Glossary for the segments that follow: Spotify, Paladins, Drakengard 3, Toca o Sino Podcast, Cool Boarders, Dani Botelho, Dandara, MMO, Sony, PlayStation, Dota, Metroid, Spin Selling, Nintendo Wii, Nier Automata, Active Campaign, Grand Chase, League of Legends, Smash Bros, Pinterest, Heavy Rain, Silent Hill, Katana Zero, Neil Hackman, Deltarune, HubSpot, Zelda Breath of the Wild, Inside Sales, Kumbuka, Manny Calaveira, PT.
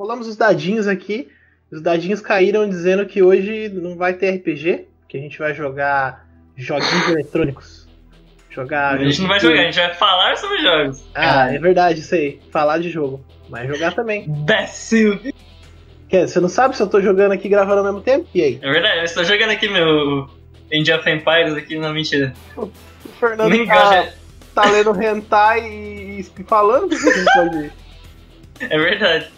Rolamos os dadinhos aqui. Os dadinhos caíram dizendo que hoje não vai ter RPG, que a gente vai jogar joguinhos eletrônicos. Jogar. A gente não vai jogar, a gente vai falar sobre jogos. Ah, é verdade, isso aí. Falar de jogo. Mas jogar também. Imbecil! Quer dizer, você não sabe se eu tô jogando aqui e gravando ao mesmo tempo? E aí? É verdade, eu estou jogando aqui meu End of Empires aqui, não, mentira. O Fernando tá lendo hentai e falando que a gente pode ir. É verdade.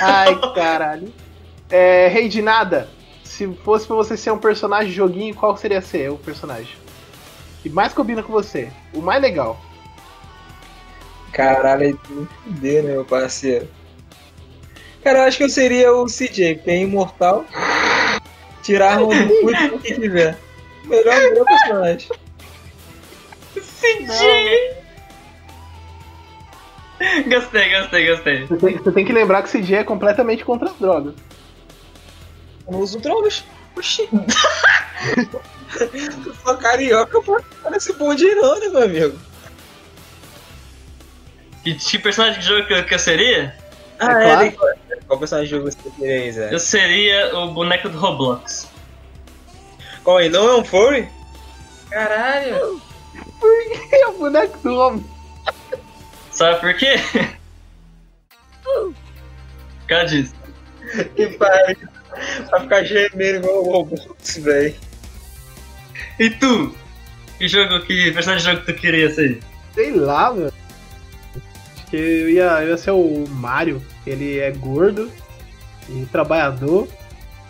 Ai, caralho. Rei de nada. Se fosse pra você ser um personagem de joguinho, qual seria ser o personagem que mais combina com você? O mais legal. Caralho, aí tu me fudeu, né, meu parceiro? Cara, eu acho que eu seria o CJ, porque é imortal. Tirar a arma do cu e o que tiver. Melhor personagem. CJ! Gostei. Você tem que lembrar que CJ é completamente contra as drogas. Eu não uso drogas. Oxi. Eu sou carioca, pô. Olha esse bonde não, né, meu amigo? Que personagem de jogo que eu seria? Claro. Qual personagem de jogo você seria, Zé? Eu seria o boneco do Roblox. Qual aí? Não é um furry? Caralho. Por que é o boneco do Roblox? Sabe por quê? Por causa disso. Que pariu. Vai ficar gemendo igual o Roblox, velho. E tu? Que personagem de jogo tu queria ser? Sei lá, velho. Acho que eu ia ser o Mario. Ele é gordo e trabalhador.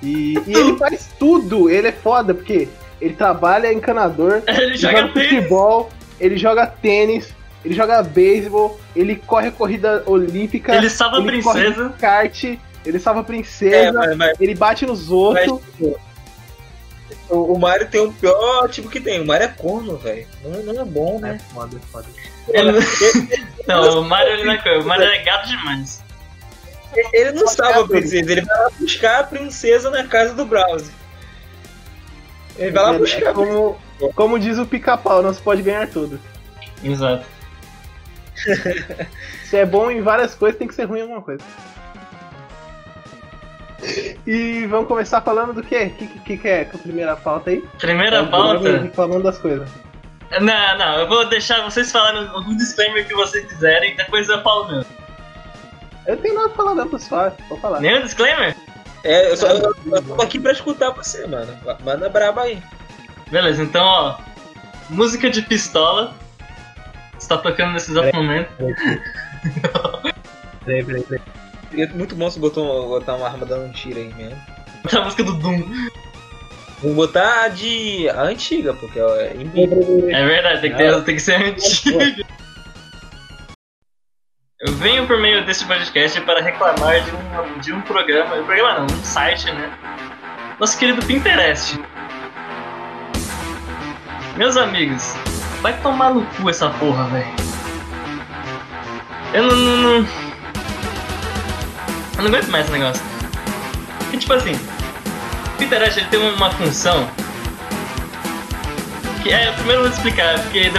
E ele faz tudo. Ele é foda, porque ele trabalha encanador. Ele joga futebol. Ele joga tênis. Ele joga beisebol, ele corre corrida olímpica, ele salva a princesa, corre kart, ele salva a princesa, ele bate nos outros. Mas, o Mario tem o pior tipo que tem, o Mario é corno, velho. Não é bom, né? É foda, foda. Não, o Mario ele não é corno, o Mario é gato demais. Ele não salva a princesa, ele vai lá buscar a princesa na casa do Bowser. Ele vai lá buscar. Como diz o pica-pau, não se pode ganhar tudo. Exato. Se é bom em várias coisas, tem que ser ruim em alguma coisa. E vamos começar falando do quê? Que é a primeira pauta aí? Primeira pauta? Falando das coisas. Não, eu vou deixar vocês falarem algum disclaimer que vocês quiserem, depois eu falo mesmo. Eu não tenho nada pra falar, não, pessoal. Pode falar. Nenhum disclaimer? Eu tô aqui pra escutar você, mano. Manda braba aí. Beleza, então, ó. Música de pistola. Você tá tocando nesse exato momento. Peraí. Seria muito bom se botar uma arma dando um tiro aí mesmo. Botar a música do Doom. Vou botar a antiga, porque é inimigo. É verdade, tem que ser antiga. Eu venho por meio desse podcast para reclamar de um programa. Programa não, um site, né? Nosso querido Pinterest. Meus amigos. Vai tomar no cu essa porra, velho. Eu não aguento mais esse negócio. E, tipo assim, o Pinterest ele tem uma função que é, primeiro eu vou explicar, porque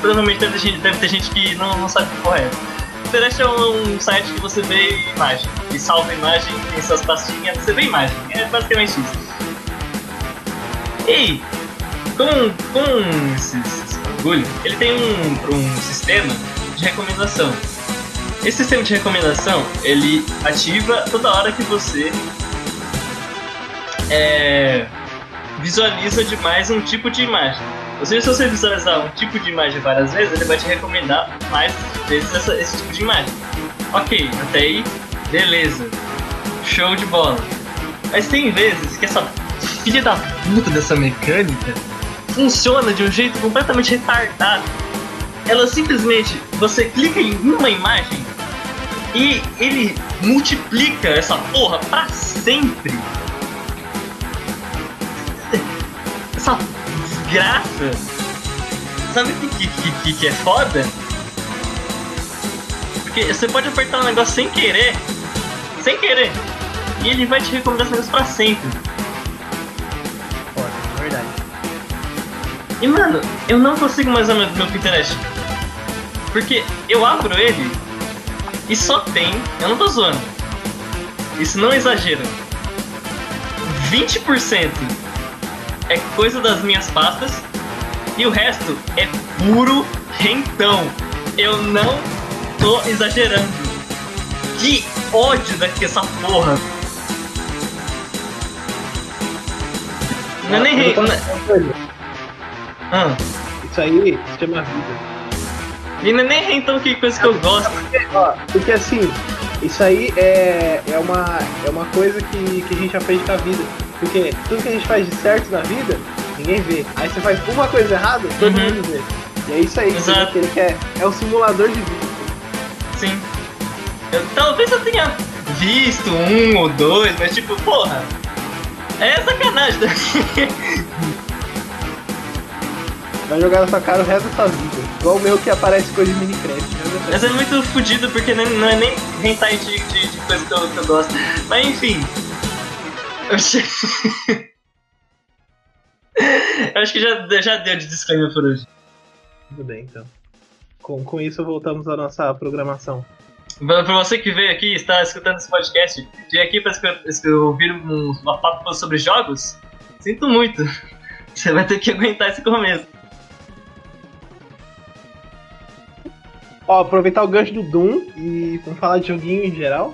provavelmente deve ter gente que não sabe o que porra é. O Pinterest é um site que você vê imagem, e salva imagem, tem suas pastinhas, você vê imagem. É basicamente isso. Ei! Com esses bagulhos, ele tem um sistema de recomendação. Esse sistema de recomendação, ele ativa toda hora que você visualiza demais um tipo de imagem. Ou seja, se você visualizar um tipo de imagem várias vezes, ele vai te recomendar mais vezes esse tipo de imagem. Ok, até aí, beleza. Show de bola. Mas tem vezes que essa filha da puta dessa mecânica funciona de um jeito completamente retardado. Ela simplesmente, você clica em uma imagem e ele multiplica essa porra pra sempre. Essa desgraça. Sabe o que é foda? Porque você pode apertar um negócio sem querer, e ele vai te recomendar esse negócio pra sempre. Foda, é verdade. E mano, eu não consigo mais amar meu Pinterest. Porque eu abro ele e só tem, eu não tô zoando, isso não é exagero, 20% é coisa das minhas pastas e o resto é puro rentão. Eu não tô exagerando. Que ódio dessa porra. Não é nem rentão. Isso aí se chama vida. E não é nem rentão, que coisa que eu gosto. Porque assim, isso aí é uma coisa que a gente aprende com a vida. Porque tudo que a gente faz de certo na vida, ninguém vê. Aí você faz uma coisa errada, todo mundo vê. E é isso aí. Exato. Que ele quer. É um simulador de vida. Sim. Talvez eu tenha visto um ou dois, mas tipo, porra, é sacanagem daqui. Vai jogar na sua cara o resto da sua vida. Igual o meu que aparece coisa de Minecraft. Mas é muito fodido porque não é nem hentai de coisa que eu gosto. Mas enfim. Eu acho que já deu de disclaimer por hoje. Tudo bem, então. Com isso voltamos à nossa programação. Para você que veio aqui e está escutando esse podcast, veio aqui para ouvir uma papo sobre jogos, sinto muito. Você vai ter que aguentar esse começo. Ó, aproveitar o gancho do Doom e vamos falar de joguinho em geral.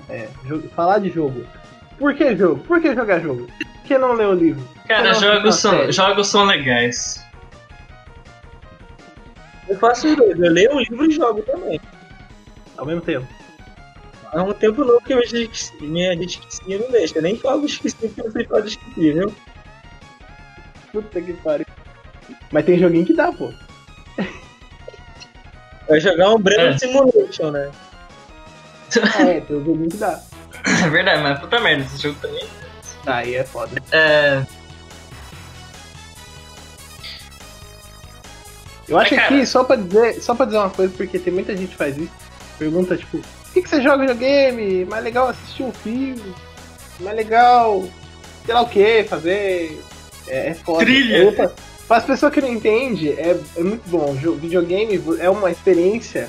Falar de jogo. Por que jogo? Por que jogar jogo? Por que não ler o livro? Cara, jogos são legais. Eu faço os dois, eu leio o livro e jogo também. Ao mesmo tempo? Ao mesmo tempo não, porque minha disquinha não deixa. Nem jogo esquecido que você pode esquecer, viu? Puta que pariu. Mas tem joguinho que dá, pô. Vai jogar um Brand Simulation, né? Tem um joguinho que dá. É verdade, mas puta merda, esse jogo também. Tá, aí é foda. Eu acho que, só pra dizer uma coisa, porque tem muita gente que faz isso, pergunta tipo, por que você joga videogame? Mais legal assistir um filme, mais legal, sei lá o que, fazer... É foda. Trilha! Para as pessoas que não entendem, é muito bom. Videogame é uma experiência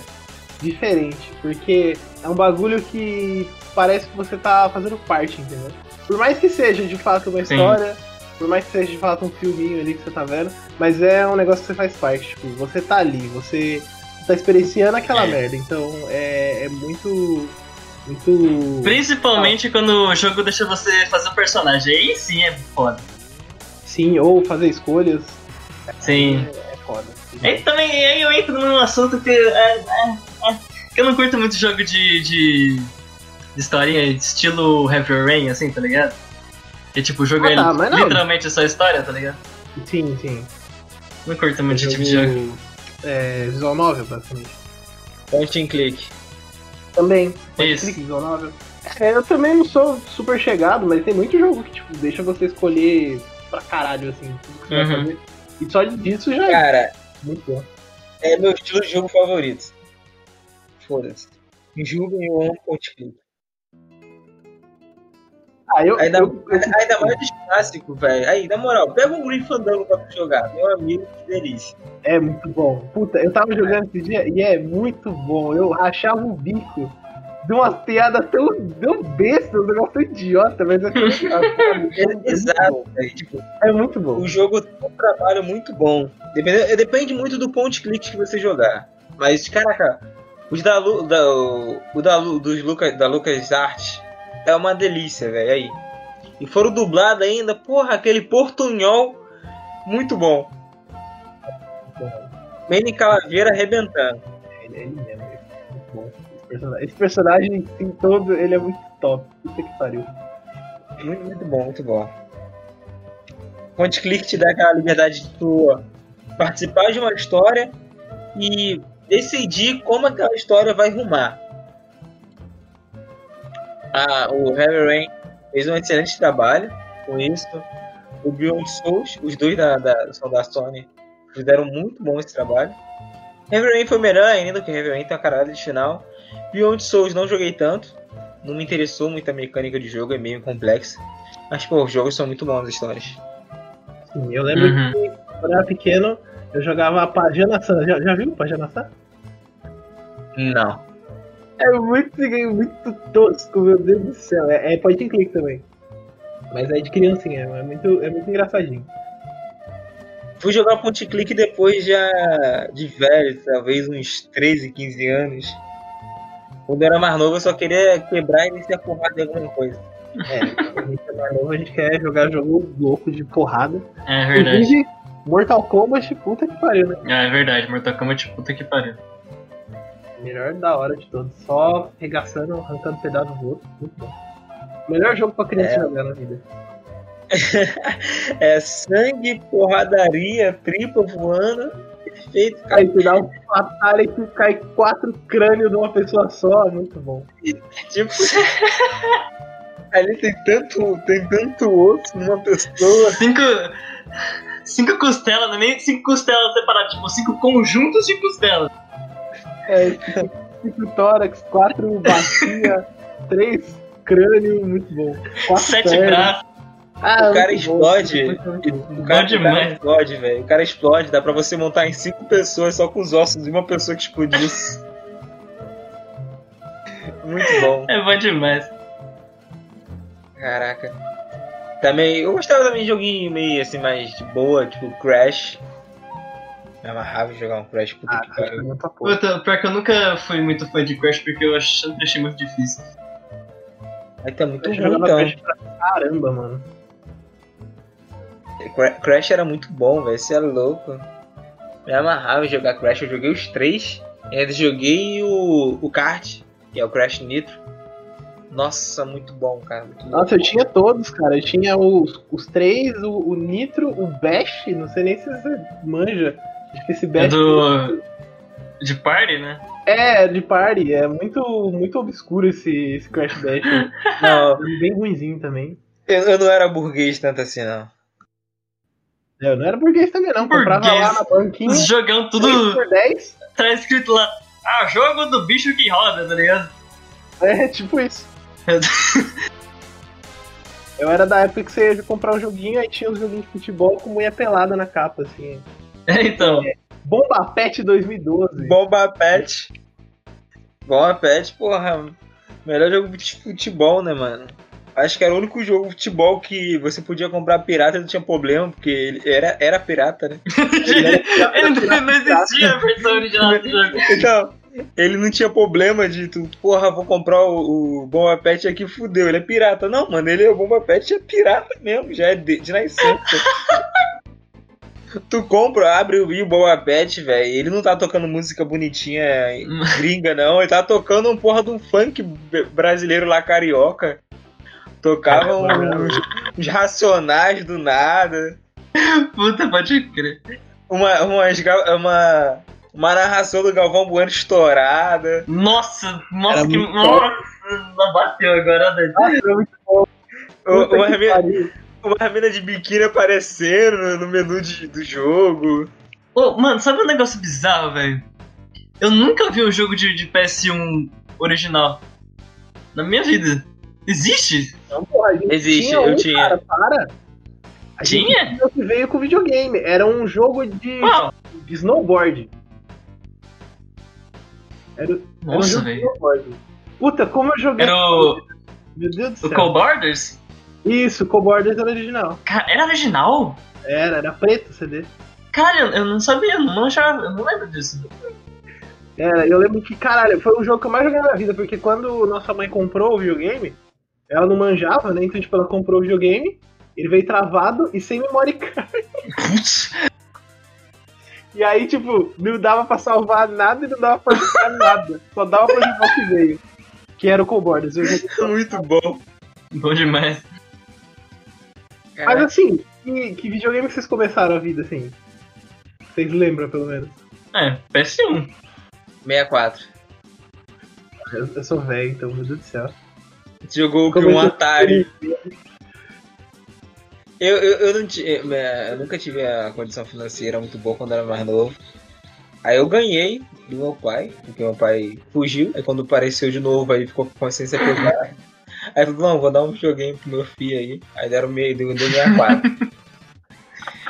diferente, porque é um bagulho que parece que você tá fazendo parte, entendeu? Por mais que seja de fato uma história... Sim. Por mais que seja de fato um filminho ali que você tá vendo, mas é um negócio que você faz parte, tipo, você tá ali, você tá experienciando aquela merda, então é muito... muito. Principalmente quando o jogo deixa você fazer um personagem, aí sim é foda. Sim, ou fazer escolhas. Sim. É foda. Aí também aí eu entro num assunto que eu não curto muito jogo de historinha, de estilo Heavy Rain, assim, tá ligado? Que tipo, o jogo é literalmente só história, tá ligado? Sim, sim. Não curto muito esse tipo de jogo. É visual novel, basicamente. Point and click. Também. Point and click, visual novel. Eu também não sou super chegado, mas tem muito jogo que tipo, deixa você escolher pra caralho, assim, tudo que você vai fazer. E só disso já é. Cara, muito bom. É meu estilo de jogo favorito. Foda-se. Me julguem, eu amo point click. Ainda mais dos clássicos, velho. Aí, na moral, pega um Green Fandango pra jogar. Meu amigo, que delícia. É muito bom. Puta, eu tava jogando esse dia e é muito bom. Eu achava um bico de uma piada tão besta, um negócio tão idiota, mas eu Exato, velho. Tipo, é muito bom. O jogo tem um trabalho muito bom. Depende muito do point click que você jogar. Mas, caraca, os da Lucas Arts. É uma delícia, velho, aí. E foram dublados ainda, porra, aquele portunhol muito bom. Manny Calaveira arrebentando. Ele mesmo, é muito bom. Esse personagem em todo, ele é muito top. Puta que pariu. Muito, muito bom, muito bom. Point click te dá aquela liberdade de tu participar de uma história e decidir como aquela história vai rumar. O Heavy Rain fez um excelente trabalho com isso. O Beyond Souls, os dois são da Sony, fizeram muito bom esse trabalho. Heavy Rain foi melhor ainda, porque Heavy Rain tem uma caralho de final. Beyond Souls não joguei tanto, não me interessou muito a mecânica de jogo, é meio complexa. Mas, pô, os jogos são muito bons, as histórias. Sim, eu lembro que quando eu era pequeno, eu jogava a Pajana San. Já viu Pajana San? Não. É muito tosco, meu Deus do céu. É point and click também. Mas é de criancinha, é muito engraçadinho. Fui jogar point and click depois já de velho, talvez uns 13, 15 anos. Quando eu era mais novo, eu só queria quebrar e me ser porrada de alguma coisa. Quando a gente é mais novo, a gente quer jogar jogo louco de porrada. É verdade. Inclusive, Mortal Kombat, puta que pariu, né? É verdade, Mortal Kombat, puta que pariu. Melhor da hora de todos. Só arregaçando, arrancando pedaço do outro. Muito bom. Melhor jogo pra criança jogar na vida. É sangue, porradaria, tripa voando. Perfeito. Aí tu dá um fatalho e tu cai 4 crânios de uma pessoa só. Muito bom. Tipo... Ali tem tanto osso numa pessoa. 5 costelas, não é nem 5 costelas separadas. Tipo, 5 conjuntos de costelas. 5 tórax, 4 bacia, 3 crânio, muito bom. 7 braços. O cara explode. O cara explode, velho. O cara explode, dá pra você montar em 5 pessoas só com os ossos de uma pessoa que explodisse. Muito bom. É bom demais. Caraca. Também. Eu gostava também de joguinho meio assim, mais de boa, tipo Crash. Me amarrava de jogar um Crash, puta que pariu. Pior que eu nunca fui muito fã de Crash porque eu achei muito difícil. Aí tá muito bom, então. Crash pra caramba, mano. Crash era muito bom, velho. Você é louco. Me amarrava de jogar Crash. Eu joguei os 3. E ainda joguei o kart, que é o Crash Nitro. Nossa, muito bom, cara. Muito Nossa, bom. Eu tinha todos, cara. Eu tinha os 3, o Nitro, o Bash. Não sei nem se você manja. Esse Bash de party, né? É, de party. É muito obscuro esse Crash Bash. Não, bem ruimzinho também. Eu não era burguês tanto assim, não. Eu não era burguês também, não. Comprava lá na banquinha. Jogando tudo 3x10. Tá escrito lá, jogo do bicho que roda, tá ligado? É, tipo isso. Eu era da época que você ia comprar um joguinho, aí tinha um joguinho de futebol com mulher pelada na capa, assim. Então. Bomba Pet 2012. Bomba Pet, porra. Melhor jogo de futebol, né, mano? Acho que era o único jogo de futebol que você podia comprar pirata e não tinha problema, porque ele era pirata, né? Ele não existia a versão original do jogo. Então, ele não tinha problema de tu, porra, vou comprar o Bomba Pet aqui, fudeu, ele é pirata. Não, mano, ele é o Bomba Pet, é pirata mesmo, já é de nascença. Tu compra, abre o Bomba Pet, velho. Ele não tá tocando música bonitinha gringa, não. Ele tá tocando um porra de um funk brasileiro lá, carioca. Tocava uns Racionais do nada. Puta, pode crer. Uma narração do Galvão Bueno estourada. Nossa, que... Nossa, bateu agora. Nossa, é muito bom. Uma mina de biquíni aparecendo no menu do jogo. Mano, sabe um negócio bizarro, velho? Eu nunca vi um jogo de PS1 original. Na minha vida. Existe? Não, porra, existe, eu tinha. Cara, para. Tinha? O que veio com videogame. Era um jogo de snowboard. Nossa, velho. Puta, como eu joguei. Era o... Meu Deus do céu. O Cool Boarders? Isso, o Cool Boarders era original. Era original? Era preto o CD. Cara, eu não sabia, eu não lembro disso. Eu lembro que, caralho, foi o jogo que eu mais joguei na vida, porque quando nossa mãe comprou o videogame, ela não manjava, né? Então, tipo, ela comprou o videogame, ele veio travado e sem memory card. E aí, tipo, não dava pra salvar nada e não dava pra jogar nada. Só dava pra jogar o que veio. Que era o Cool Boarders. Muito bom. Bom demais. Mas assim, que videogame vocês começaram a vida, assim? Vocês lembram, pelo menos? PS1. 64. Eu sou velho, então, meu Deus do céu. Você jogou com um Atari. Eu nunca tive a condição financeira muito boa quando era mais novo. Aí eu ganhei do meu pai, porque meu pai fugiu. Aí quando apareceu de novo, aí ficou com a consciência pesada. Aí falou, não, vou dar um joguinho pro meu filho aí. Aí deram meio, deu 64.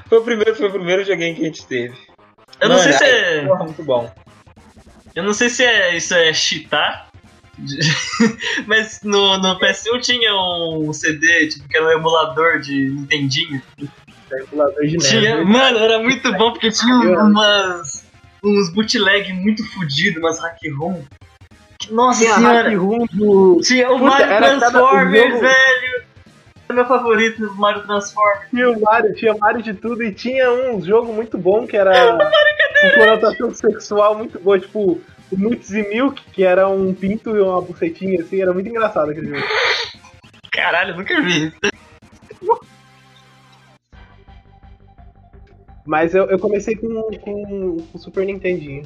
Foi o primeiro joguinho que a gente teve. Eu não sei se é... Muito bom. Eu não sei se isso é cheatar, mas no PS1 tinha um CD, tipo, que era um emulador de Nintendinho. Emulador de tinha, mano, era muito bom, porque tinha uns bootleg muito fodidos, umas hack-ROM. Nossa tinha senhora! Tinha o Mario Transformers, velho! É meu favorito, o Mario Transformers. Tinha o Mario de tudo, e tinha um jogo muito bom, que era com conotação sexual muito boa, tipo o Nuts e Milk, que era um pinto e uma bucetinha, assim, era muito engraçado aquele jogo. Caralho, nunca vi. Mas eu comecei com o Super Nintendinho.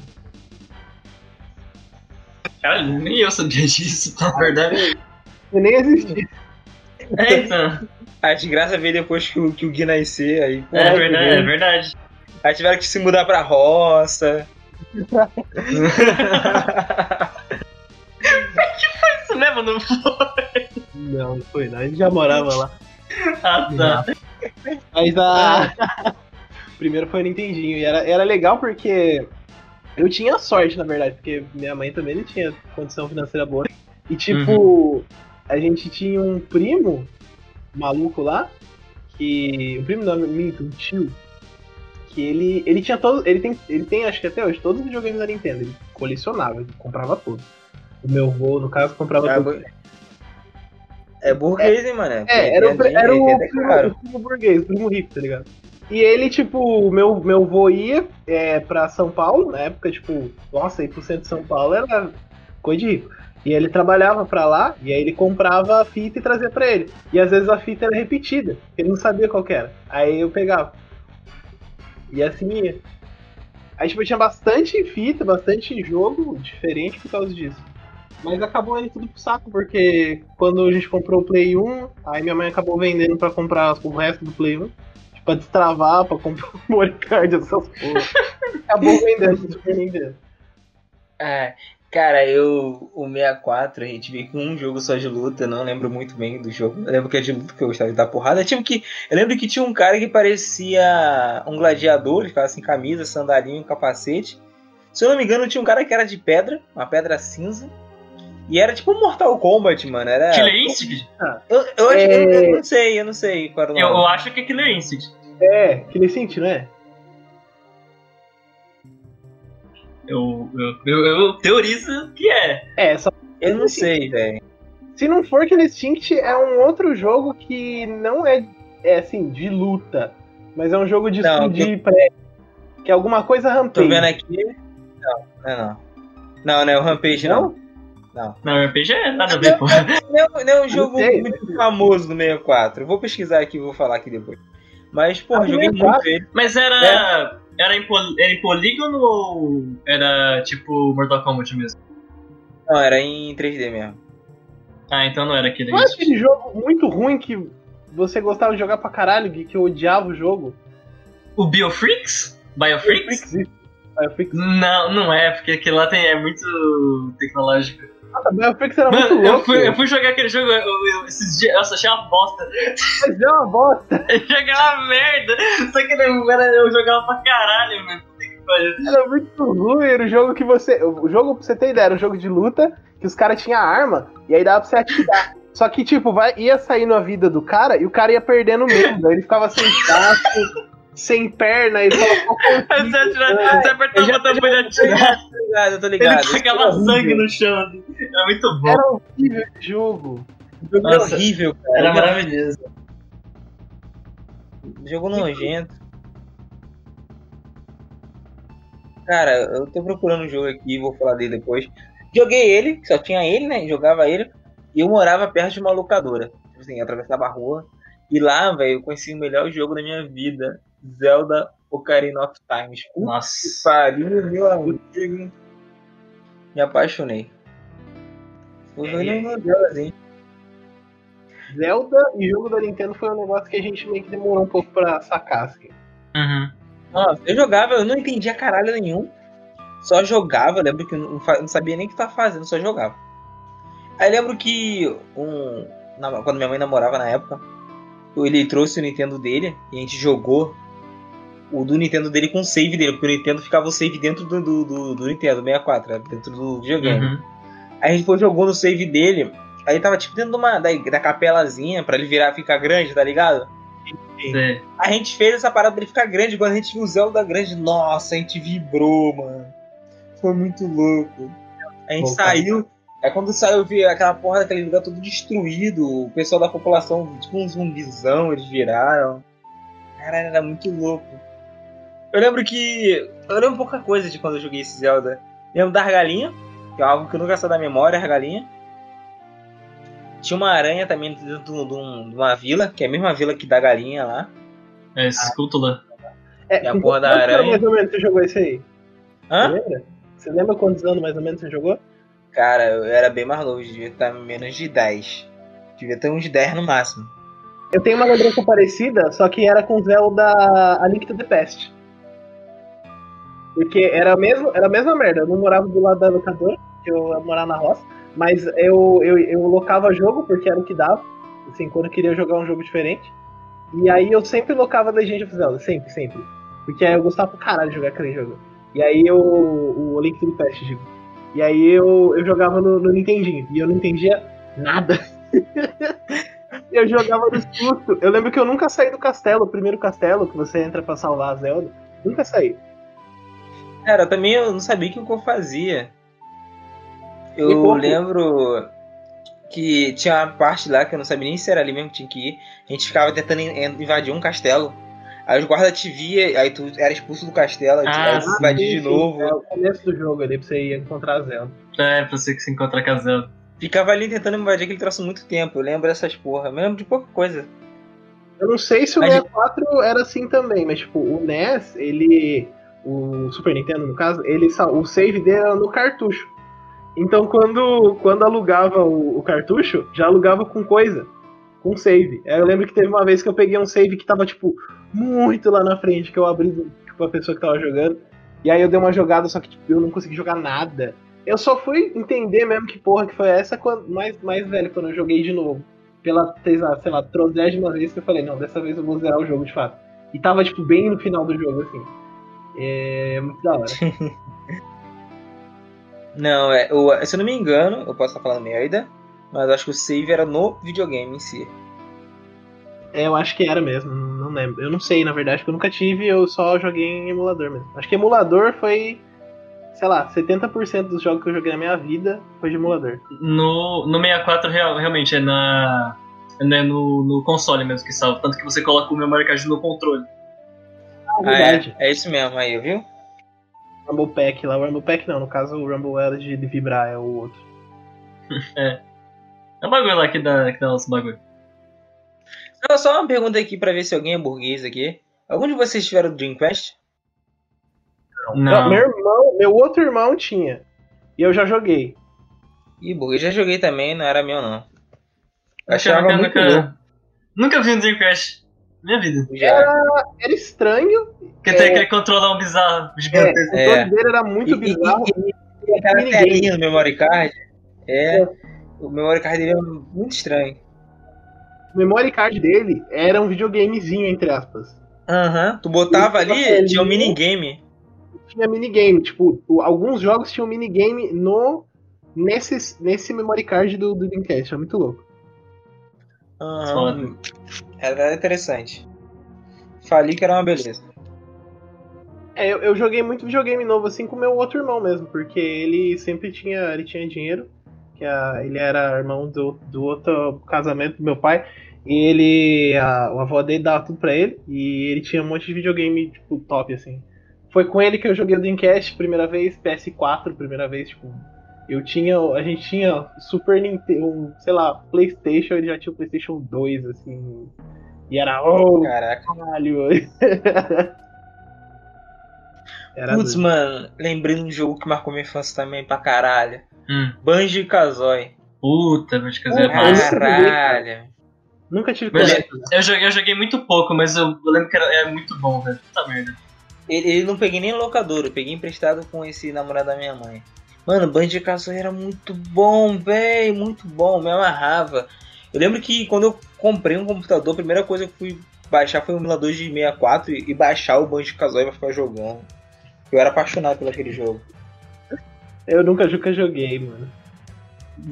Caralho, nem eu sabia disso, na verdade. Eu nem assisti. É, então. A gente, graças a ver depois que o Gui nascer, aí... Pô, é verdade. Aí tiveram que se mudar pra roça. Pra que foi isso mesmo, não foi? Não foi, não. A gente já morava lá. Ah, tá. Mas primeiro foi o Nintendinho, e era legal porque... Eu tinha sorte, na verdade, porque minha mãe também não tinha condição financeira boa. E, tipo, a gente tinha um primo maluco lá, que... Um primo não, um tio. Que ele tinha todos... Ele tem, acho que até hoje, todos os videogames da Nintendo. Ele colecionava, ele comprava todos. O meu avô, no caso, comprava tudo. É burguês, hein, mano? Era o primo burguês, o primo rico, tá ligado? E ele, tipo, meu vô ia pra São Paulo, na época, tipo, nossa, ir pro centro de São Paulo era coisa de rico. E ele trabalhava pra lá, e aí ele comprava a fita e trazia pra ele. E às vezes a fita era repetida, ele não sabia qual que era. Aí eu pegava. E assim ia. Aí, tipo, eu tinha bastante fita, bastante jogo diferente por causa disso. Mas acabou ele tudo pro saco, porque quando a gente comprou o Play 1, aí minha mãe acabou vendendo pra comprar o resto do Play 1. Pra destravar, pra comprar o memory card, essas porras. Acabou vendendo, super Nintendo. Ah, cara, o 64, a gente veio com um jogo só de luta, não lembro muito bem do jogo. Eu lembro que é de luta que eu gostava de dar porrada. Eu lembro que tinha um cara que parecia um gladiador, ele ficava sem camisa, sandalinho, capacete. Se eu não me engano, tinha um cara que era de pedra, uma pedra cinza. E era tipo Mortal Kombat, mano. Era... Killer Instinct? Eu não sei qual era o nome. Eu acho que é Killer Instinct. É, Killer Instinct, né? Eu teorizo que é. É, só... Eu não sei, velho. Se não for Killer Instinct, é um outro jogo que não é assim, de luta. Mas é um jogo de explodir prédio. Que é alguma coisa rampage. Tô vendo aqui... Não. Não é o Rampage, não? Não, RPG é nada a ver, pô. Não é um jogo muito famoso do 64. Eu vou pesquisar aqui e vou falar aqui depois. Mas, pô, joguei muito ele. Mas era em polígono ou era tipo Mortal Kombat mesmo? Não, era em 3D mesmo. Ah, então não era aquele. Mas aquele jogo muito ruim que você gostava de jogar pra caralho, Gui, que eu odiava o jogo. O Biofreaks? Biofreaks? Não é, porque aquilo lá é muito tecnológico. Nossa, Biofreaks era muito louco. Eu fui jogar aquele jogo esses dias. Nossa, achei uma bosta. Mas é uma bosta. Eu jogava uma merda. Só que eu jogava pra caralho, mano. Era muito ruim. Era um jogo que você... O jogo, pra você ter ideia, era um jogo de luta que os caras tinham arma e aí dava pra você atirar. Só que, tipo, ia saindo a vida do cara e o cara ia perdendo mesmo. Ele ficava sem taco. Sem perna e só... Você apertava o botão pra ele atirar. Eu tô ligado. Ele tacava sangue no chão. Era muito bom. Era horrível o jogo. O jogo era horrível, cara. Era maravilhoso. Jogo nojento. Cara, eu tô procurando um jogo aqui, vou falar dele depois. Joguei ele, que só tinha ele, né? Jogava ele. E eu morava perto de uma locadora. Tipo assim, atravessava a rua. E lá, velho, eu conheci o melhor jogo da minha vida. Zelda Ocarina of Time. Nossa. Que pariu, meu amigo. Me apaixonei. Foi um jogo. Zelda e jogo da Nintendo foi um negócio que a gente meio que demorou um pouco pra sacar, assim. Nossa, eu jogava, eu não entendia caralho nenhum. Só jogava, lembro que eu não sabia nem o que tava fazendo, só jogava. Aí lembro que quando minha mãe namorava na época, ele trouxe o Nintendo dele e a gente jogou o do Nintendo dele com o save dele, porque o Nintendo ficava o save dentro do Nintendo 64, dentro do videogame. Uhum. Aí a gente foi jogando o save dele, aí tava tipo dentro de da capelazinha pra ele virar, ficar grande, tá ligado? Sim. A gente fez essa parada pra ele ficar grande, quando a gente viu o Zelda grande, nossa, a gente vibrou, mano. Foi muito louco. A gente saiu, aí quando saiu eu vi aquela porra daquele lugar todo destruído, o pessoal da população, tipo um zumbizão, eles viraram. Caralho, era muito louco. Eu lembro pouca coisa de quando eu joguei esse Zelda. Lembro da argalinha, que é algo que eu nunca saio da memória, a argalinha. Tinha uma aranha também dentro de uma vila, que é a mesma vila que da galinha lá. É, escútula. É a porra da aranha. Mais ou menos você jogou isso aí? Hã? Você lembra quantos anos mais ou menos você jogou? Cara, eu era bem mais novo, devia estar menos de 10. Devia ter uns 10 no máximo. Eu tenho uma lembrança parecida, só que era com Zelda a Link to the Past. Porque era a mesma merda, eu não morava do lado da locadora, eu ia morar na roça, mas eu locava jogo porque era o que dava, assim, quando eu queria jogar um jogo diferente. E aí eu sempre locava Legend of Zelda, sempre. Porque aí eu gostava pra caralho de jogar aquele jogo. E aí o Link to the Past, digo. E aí eu jogava no Nintendinho, e eu não entendia nada. Eu jogava no susto. Eu lembro que eu nunca saí do castelo, o primeiro castelo que você entra pra salvar a Zelda. Nunca saí. Cara, também eu não sabia o que eu fazia. Eu lembro que tinha uma parte lá que eu não sabia nem se era ali mesmo que tinha que ir. A gente ficava tentando invadir um castelo. Aí os guardas te via, aí tu era expulso do castelo, aí tu invadia de novo. É o começo do jogo ali, pra você ir encontrar a Zelda. É, pra você que se encontrar com a Zelda. Ficava ali tentando invadir aquele troço muito tempo. Eu lembro dessas porra. Eu lembro de pouca coisa. Eu não sei se o 64 era assim também, mas tipo, o NES, ele... O Super Nintendo, no caso, o save dele era no cartucho. Então quando alugava o cartucho, já alugava com coisa. Com save. Eu lembro que teve uma vez que eu peguei um save que tava, tipo, muito lá na frente, que eu abri tipo, a pessoa que tava jogando. E aí eu dei uma jogada, só que tipo, eu não consegui jogar nada. Eu só fui entender mesmo que porra que foi essa mais velho, quando eu joguei de novo. Pela, sei lá, 30ª vez que eu falei, não, dessa vez eu vou zerar o jogo de fato. E tava, tipo, bem no final do jogo, assim. É muito da hora. Não, se eu não me engano, eu posso estar falando merda, mas eu acho que o save era no videogame em si. É, eu acho que era mesmo, não lembro. Eu não sei, na verdade, porque eu nunca tive, eu só joguei em emulador mesmo. Acho que emulador foi... Sei lá, 70% dos jogos que eu joguei na minha vida foi de emulador. No 64, realmente, no console mesmo que salva. Tanto que você coloca o memory card no controle. É isso mesmo aí, viu? Rumble Pack lá. O Rumble Pack não, no caso o Rumble era de vibrar, é o outro. É o bagulho lá que dá nosso bagulho. Não, só uma pergunta aqui pra ver se alguém é burguês aqui. Algum de vocês tiveram o Dreamcast? Não. Meu outro irmão tinha. E eu já joguei. Ih, eu já joguei também, não era meu, não. Achava muito louco. Nunca vi um Dreamcast. Minha vida. Era estranho. Porque tem aquele controlão bizarro. Gigantesco. O controle dele era muito bizarro. E aquela telinha no memory card. O memory card dele era muito estranho. O memory card dele era um videogamezinho, entre aspas. Aham. Tu botava ali, tinha um minigame. Tinha minigame, tipo, alguns jogos tinham minigame nesse memory card do Dreamcast, é muito louco. Era interessante. Falei que era uma beleza. Eu joguei muito videogame novo, assim, com meu outro irmão mesmo, porque ele sempre tinha dinheiro, que ele era irmão do outro casamento do meu pai, e a avó dele dava tudo pra ele, e ele tinha um monte de videogame, tipo, top, assim. Foi com ele que eu joguei o Dreamcast primeira vez, PS4 primeira vez, tipo... A gente tinha Super Nintendo, sei lá, Playstation, ele já tinha o Playstation 2, assim... E era... Oh, caraca, caralho! Putz, mano, lembrei de um jogo que marcou minha infância também pra caralho. Banjo e Kazooie. Puta, Banjo e Kazooie é massa. Caralho! Nunca tive... Eu joguei muito pouco, mas eu lembro que era muito bom, velho. Puta merda. Ele não peguei nem locador, eu peguei emprestado com esse namorado da minha mãe. Mano, Banjo e Kazooie era muito bom, velho, muito bom, me amarrava. Eu lembro que quando eu comprei um computador, a primeira coisa que eu fui baixar foi um emulador de 64 e baixar o Banjo e Kazooie pra ficar jogando. Eu era apaixonado por aquele jogo. Eu nunca joguei, mano.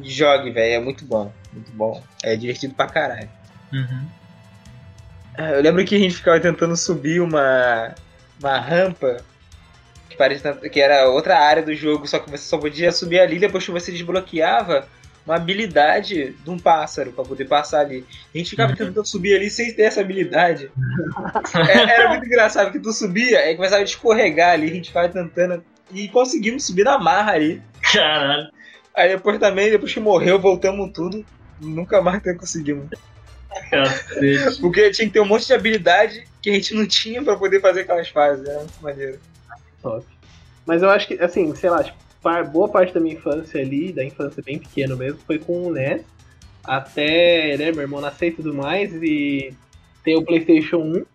Jogue, velho, é muito bom. Muito bom. É divertido pra caralho. Uhum. Eu lembro que a gente ficava tentando subir uma rampa que, parecia, que era outra área do jogo, só que você só podia subir ali depois que você desbloqueava uma habilidade de um pássaro pra poder passar ali. A gente ficava tentando subir ali sem ter essa habilidade. Era muito engraçado que tu subia e começava a escorregar ali, a gente ficava tentando e conseguimos subir na marra ali. Caralho. Aí depois também, depois que morreu, voltamos tudo, nunca mais conseguimos. Cacete. Porque tinha que ter um monte de habilidade que a gente não tinha pra poder fazer aquelas fases, era muito maneiro. Top. Mas eu acho que, assim, sei lá, boa parte da minha infância ali, da infância bem pequena mesmo, foi com o NES, até, né, meu irmão nascer e tudo mais, e ter o PlayStation 1.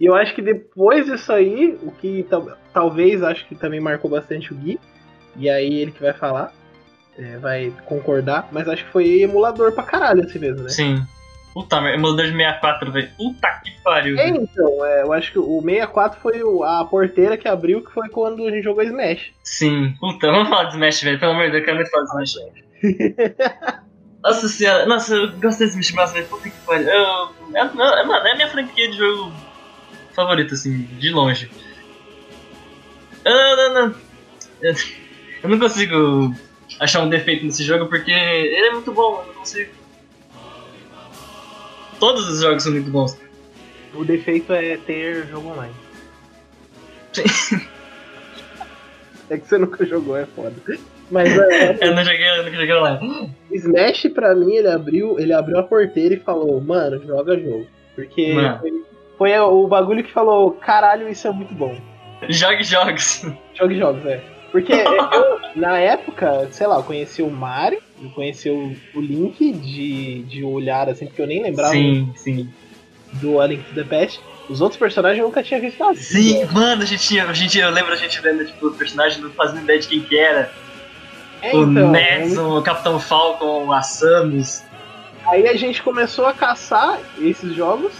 E eu acho que depois disso aí, o que talvez, acho que também marcou bastante o Gui, e aí ele que vai falar, vai concordar, mas acho que foi emulador pra caralho assim mesmo, né? Sim. Puta, meu emulador de 64, velho. Puta que pariu. É, então, eu acho que o 64 foi a porteira que abriu, que foi quando a gente jogou Smash. Sim. Puta, vamos falar de Smash, velho. Pelo amor de Deus, eu quero muito falar de Smash. Nossa senhora, nossa, eu gostei desse Smash Bros, velho. Puta que pariu. Mano, é a minha franquia de jogo favorita, assim, de longe. Eu não consigo achar um defeito nesse jogo, porque ele é muito bom, eu não consigo. Todos os jogos são muito bons. O defeito é ter jogo online. Sim. É que você nunca jogou, é foda. Mas eu nunca joguei online. Smash, pra mim, ele abriu a porteira e falou, mano, joga jogo. Porque foi o bagulho que falou, caralho, isso é muito bom. Jogue jogos. Jogue jogos, é. Porque eu, na época, sei lá, eu conheci o Mario, eu conheci o Link de olhar, assim, porque eu nem lembrava do Link to the Past. Os outros personagens eu nunca tinha visto nada. Sim, né? Mano, eu lembro a gente vendo, tipo, o personagem, não fazendo ideia de quem que era. O então, Ness, o Capitão Falcon, a Samus. Aí a gente começou a caçar esses jogos,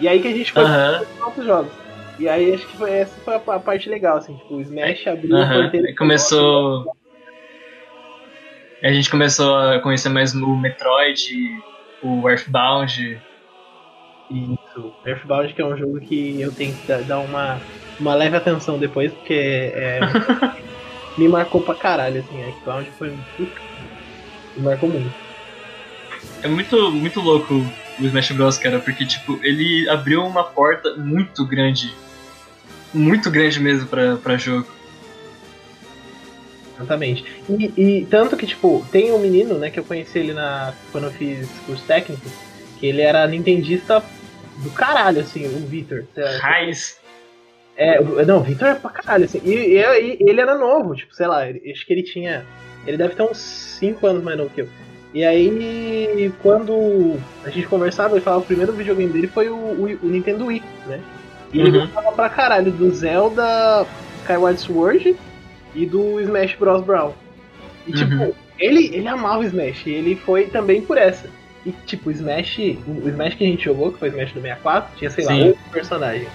e aí que a gente começou a caçar outros jogos. E aí acho que essa foi a parte legal, assim, tipo, o Smash abriu a porteira. Começou. A gente começou a conhecer mais o Metroid, o Earthbound. Isso, Earthbound, que é um jogo que eu tenho que dar uma leve atenção depois, porque me marcou pra caralho, assim, Earthbound foi muito. Me marcou muito. É muito, muito louco o Smash Bros, cara, porque, tipo, ele abriu uma porta muito grande. Muito grande mesmo pra jogo. Exatamente. E tanto que, tipo, tem um menino, né, que eu conheci ele quando eu fiz curso técnico, que ele era nintendista do caralho, assim, o Vitor. Raiz! Não, o Vitor é pra caralho, assim. E ele era novo, tipo, sei lá, acho que ele tinha... Ele deve ter uns 5 anos mais novo que eu. E aí, quando a gente conversava, ele falava que o primeiro videogame dele foi o Nintendo Wii, né? E ele gostava pra caralho do Zelda Skyward Sword e do Smash Bros. Brawl. E, tipo, ele amava o Smash, e ele foi também por essa. E, tipo, o Smash que a gente jogou, que foi o Smash do 64, tinha, sei lá, 8 personagens.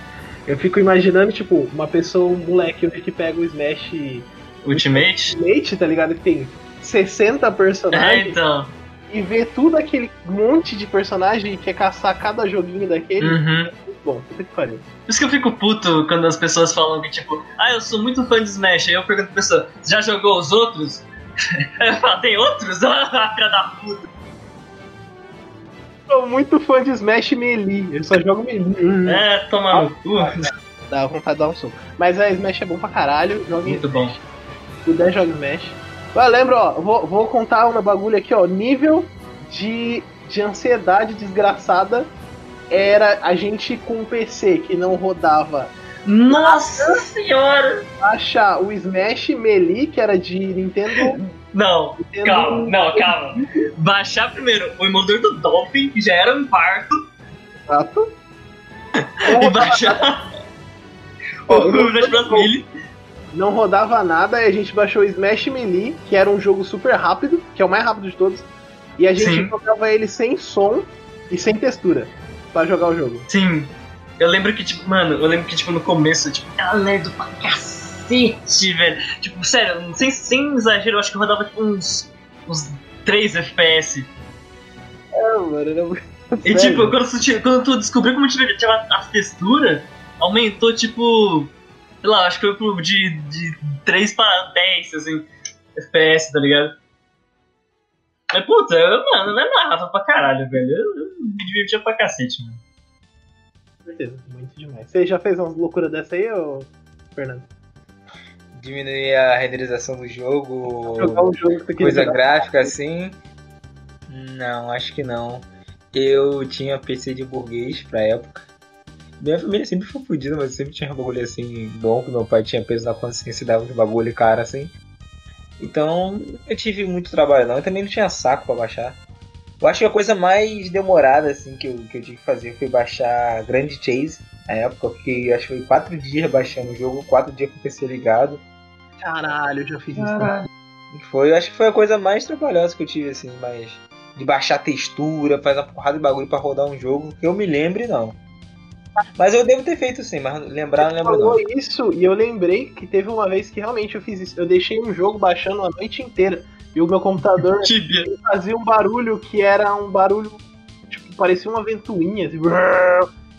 Eu fico imaginando, tipo, uma pessoa, um moleque hoje que pega o Smash... Ultimate, tá ligado? Que tem 60 personagens então. E ver tudo aquele monte de personagem que quer caçar cada joguinho daquele é muito bom, puta que pariu. Por isso que eu fico puto quando as pessoas falam que tipo, eu sou muito fã de Smash, aí eu pergunto pra pessoa, já jogou os outros? Eu falo, tem outros? Ah, filha da puta. Sou muito fã de Smash Melee, eu só jogo Melee. Toma no cu. Dá vontade de dar um soco. Mas a Smash é bom pra caralho, joga muito Smash. Bom. Se puder, joga Smash. Eu lembro, ó, vou contar uma bagulho aqui, ó, nível de ansiedade desgraçada era a gente com um PC que não rodava. Nossa senhora! Achar o Smash Melee, que era de Nintendo... Calma. Baixar primeiro o emulador do Dolphin, que já era um parto. Exato. E baixar o Smash Bros. Melee. Não rodava nada, e a gente baixou Smash Melee, que era um jogo super rápido, que é o mais rápido de todos, e a gente jogava ele sem som e sem textura, pra jogar o jogo. Sim, Eu lembro que, tipo, mano, no começo, tipo, tava lerdo pra cacete, velho. Tipo, sério, sem exagero, eu acho que eu rodava, tipo, uns 3 FPS. É, mano, era muito... E, tipo, quando tu descobriu como tinha as texturas, aumentou, tipo, sei lá, acho que foi pro de 3 pra 10, assim, FPS, tá ligado? Mas, puta, mano, eu narrava pra caralho, velho. Eu me divertia pra cacete, mano. Com certeza, muito demais. Você já fez umas loucuras dessa aí, ô Fernando? Diminuir a renderização do jogo, coisa gráfica, assim? Não, acho que não. Eu tinha PC de burguês pra época. Minha família sempre foi fodida, mas eu sempre tinha um bagulho assim bom, que meu pai tinha peso na consciência e dava um bagulho cara assim. Então eu tive muito trabalho não, eu também não tinha saco pra baixar. Eu acho que a coisa mais demorada assim que eu tive que fazer foi baixar Grand Chase na época, porque acho que foi 4 dias baixando o jogo, 4 dias com o PC ligado. Caralho, eu já fiz isso. Foi, acho que foi a coisa mais trabalhosa que eu tive assim, mas... de baixar textura, fazer uma porrada de bagulho pra rodar um jogo, que eu me lembre, não. Mas eu devo ter feito sim, mas lembrar não lembro não. Você falou isso e eu lembrei que teve uma vez que realmente eu fiz isso. Eu deixei um jogo baixando a noite inteira e o meu computador fazia um barulho que era um barulho, tipo, parecia uma ventoinha, assim,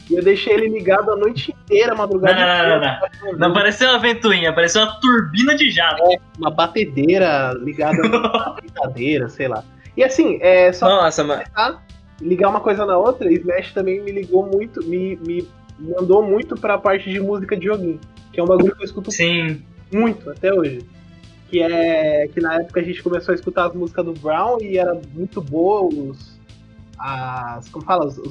e eu deixei ele ligado a noite inteira, a madrugada inteira. Não parecia uma ventoinha, parecia uma turbina de jato. É, uma batedeira ligada a uma brincadeira, sei lá. E assim, é só ligar uma coisa na outra, Smash também me ligou muito, me mandou muito pra parte de música de joguinho, que é um bagulho que eu escuto muito até hoje. Que na época a gente começou a escutar as músicas do Brown e era muito boa os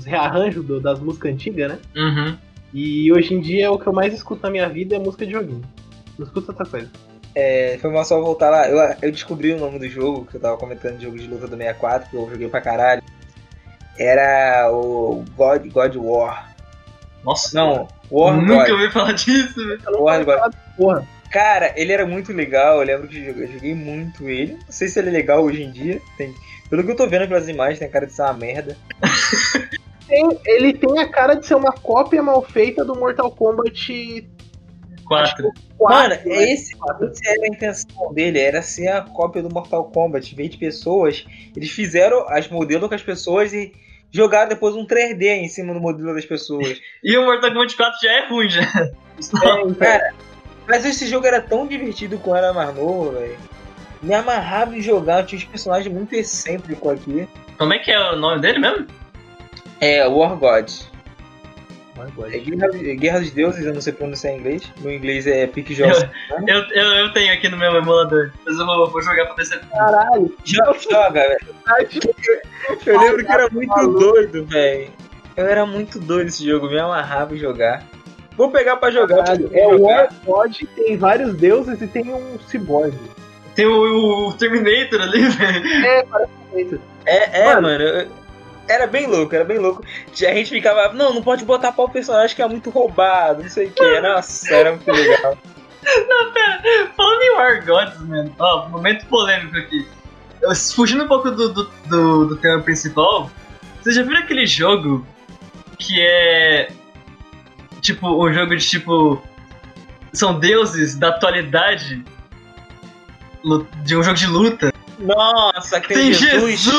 rearranjos das músicas antigas, né? Uhum. E hoje em dia o que eu mais escuto na minha vida é música de joguinho. Não escuto outra coisa. É, foi mal só voltar lá, eu descobri o nome do jogo, que eu tava comentando, jogo de luta do 64, que eu joguei pra caralho. Era o God War. Nossa, não, War God. Nunca ouvi falar disso, velho. War God. Porra. Cara, ele era muito legal, eu lembro que eu joguei muito ele. Não sei se ele é legal hoje em dia, pelo que eu tô vendo pelas imagens, tem cara de ser uma merda. Ele tem a cara de ser uma cópia mal feita do Mortal Kombat... 4. Mano, esse era a intenção dele, era ser a cópia do Mortal Kombat. 20 pessoas, eles fizeram as modelos com as pessoas e jogaram depois um 3D em cima do modelo das pessoas. E o Mortal Kombat 4 já é ruim, já. É, cara, mas esse jogo era tão divertido quando era mais novo, velho. Me amarrava em jogar, eu tinha uns personagens muito excêntricos aqui. Como é que é o nome dele mesmo? É, War God. É Guerra dos Deuses, eu não sei pronunciar em inglês. Meu inglês é Pique Johnson. Eu tenho aqui no meu emulador, mas eu vou jogar pra PC. Caralho! Joga, velho. Eu lembro que era muito doido, velho. Eu era muito doido esse jogo, me amarrava em jogar. Vou pegar pra jogar. Caralho, é o War God, tem vários deuses e tem um ciborgue. Tem o Terminator ali, velho. É, parece o Terminator. Mano. Era bem louco. A gente ficava, não pode botar pau pro personagem que é muito roubado, não sei o que. Nossa, era muito legal. Não, pera, falando em War Gods, mano, ó, momento polêmico aqui. Fugindo um pouco do tema principal, vocês já viram aquele jogo que é tipo, um jogo de tipo, são deuses da atualidade, de um jogo de luta? Nossa, que tem Jesus!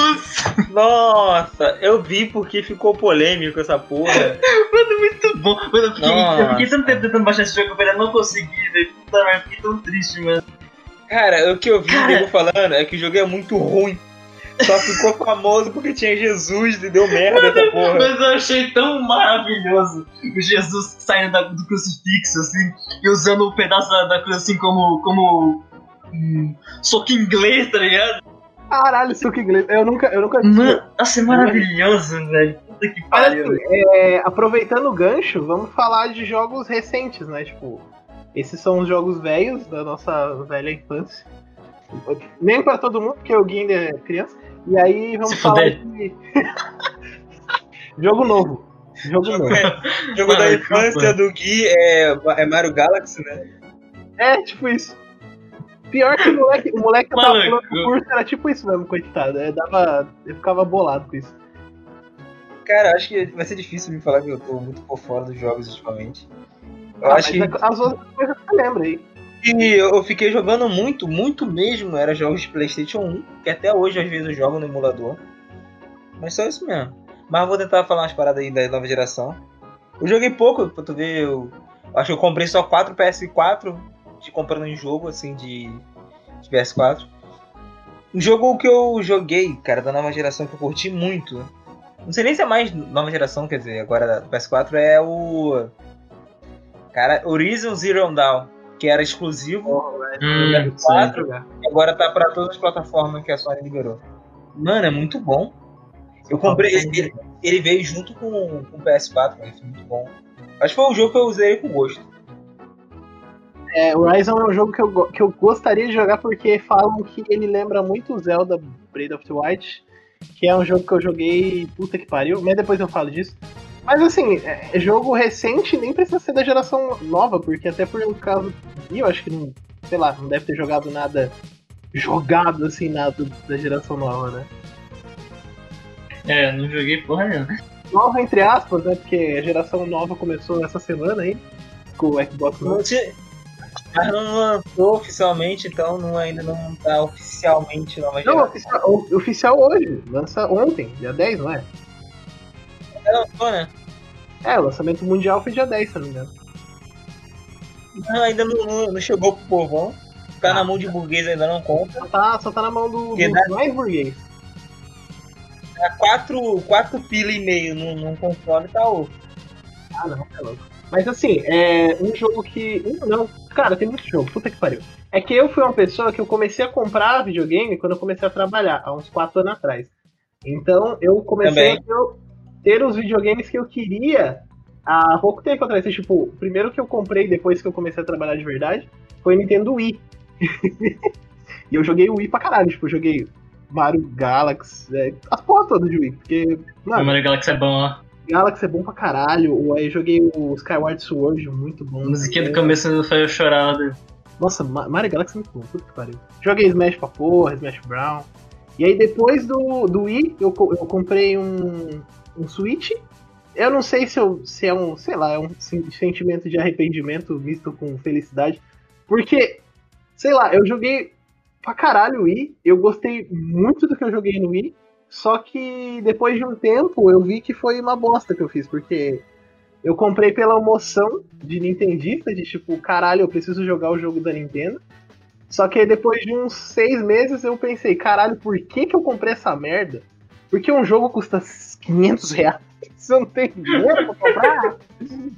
Nossa, eu vi porque ficou polêmico essa porra. Mano, muito bom. Mano, eu fiquei tanto tempo tentando baixar esse jogo, eu não consegui, velho. Eu fiquei tão triste, mano. Cara, o que eu vi o Diego falando é que o jogo é muito ruim. Só ficou famoso porque tinha Jesus e deu merda, mano, essa porra. Mas eu achei tão maravilhoso o Jesus saindo do crucifixo, assim, e usando um pedaço da cruz, assim, como... soco inglês, tá ligado? Caralho, soco inglês. Eu nunca vi. Mano, nossa, é maravilhoso, velho. Puta que pariu. Aproveitando o gancho, vamos falar de jogos recentes, né? Tipo, esses são os jogos velhos da nossa velha infância. Nem pra todo mundo, porque o Gui ainda é criança. E aí vamos falar de... jogo novo. Jogo da infância do Gui é Mario Galaxy, né? É, tipo isso. Pior que o moleque que tava falando do curso era tipo isso mesmo, coitado. Eu ficava bolado com isso. Cara, acho que vai ser difícil me falar que eu tô muito por fora dos jogos ultimamente. Eu acho que... As outras coisas que eu lembro aí. E eu fiquei jogando muito, muito mesmo. Era jogos de PlayStation 1, que até hoje às vezes eu jogo no emulador. Mas só isso mesmo. Mas vou tentar falar umas paradas aí da nova geração. Eu joguei pouco, pra tu ver. Eu acho que eu comprei só 4 PS4, de comprando um jogo assim de PS4. Um jogo que eu joguei, cara, da nova geração que eu curti muito. Não sei nem se é mais nova geração, quer dizer, agora do PS4 é o... Cara, Horizon Zero Dawn, que era exclusivo do PS4, e agora tá pra todas as plataformas que a Sony liberou. Mano, é muito bom. Eu comprei, ele veio junto com o PS4, mas foi muito bom. Acho que foi um jogo que eu usei com gosto. É, o Horizon é um jogo que eu gostaria de jogar porque falam que ele lembra muito o Zelda Breath of the Wild, que é um jogo que eu joguei, puta que pariu, mas depois eu falo disso. Mas assim, é jogo recente, nem precisa ser da geração nova, porque até por um caso, eu acho que não, sei lá, não deve ter jogado nada assim, nada da geração nova, né? É, não joguei porra nenhuma. Nova entre aspas, né? Porque a geração nova começou essa semana aí, com o Xbox One. Mas não lançou oficialmente, então ainda não tá oficialmente nova geração. Não, oficial hoje, lança ontem, dia 10, não é? Lançou, né? É, o lançamento mundial foi dia 10, se não me engano. Não, ainda não chegou pro povão. Tá na mão de burguês, ainda não conta. Só tá na mão do mais burguês. Tá 4 pila e meio num console, tá louco. Ah, não, tá louco. Mas assim, é um jogo que... Não, cara, tem muito jogo, puta que pariu. É que eu fui uma pessoa que eu comecei a comprar videogame quando eu comecei a trabalhar, há uns 4 anos atrás. Então, eu comecei ter os videogames que eu queria há pouco tempo atrás. Tipo, o primeiro que eu comprei depois que eu comecei a trabalhar de verdade foi o Nintendo Wii. E eu joguei o Wii pra caralho. Tipo, eu joguei Mario Galaxy, as porra todas de Wii. Porque, mano, Mario Galaxy é bom, ó. Galaxy é bom pra caralho. Aí eu joguei o Skyward Sword, muito bom. A musiquinha do começo foi chorada. Nossa, Mario Galaxy é muito bom, puta que pariu. Joguei Smash pra porra, Smash Brawl. E aí depois do Wii, eu comprei um Switch. Eu não sei se é um, sei lá, é um sentimento de arrependimento misto com felicidade, porque, sei lá, eu joguei pra caralho o Wii, eu gostei muito do que eu joguei no Wii, só que depois de um tempo eu vi que foi uma bosta que eu fiz, porque eu comprei pela emoção de nintendista, de tipo, caralho, eu preciso jogar o jogo da Nintendo, só que depois de uns 6 meses eu pensei, caralho, por que eu comprei essa merda? Porque um jogo custa R$500, eu não tenho dinheiro pra comprar.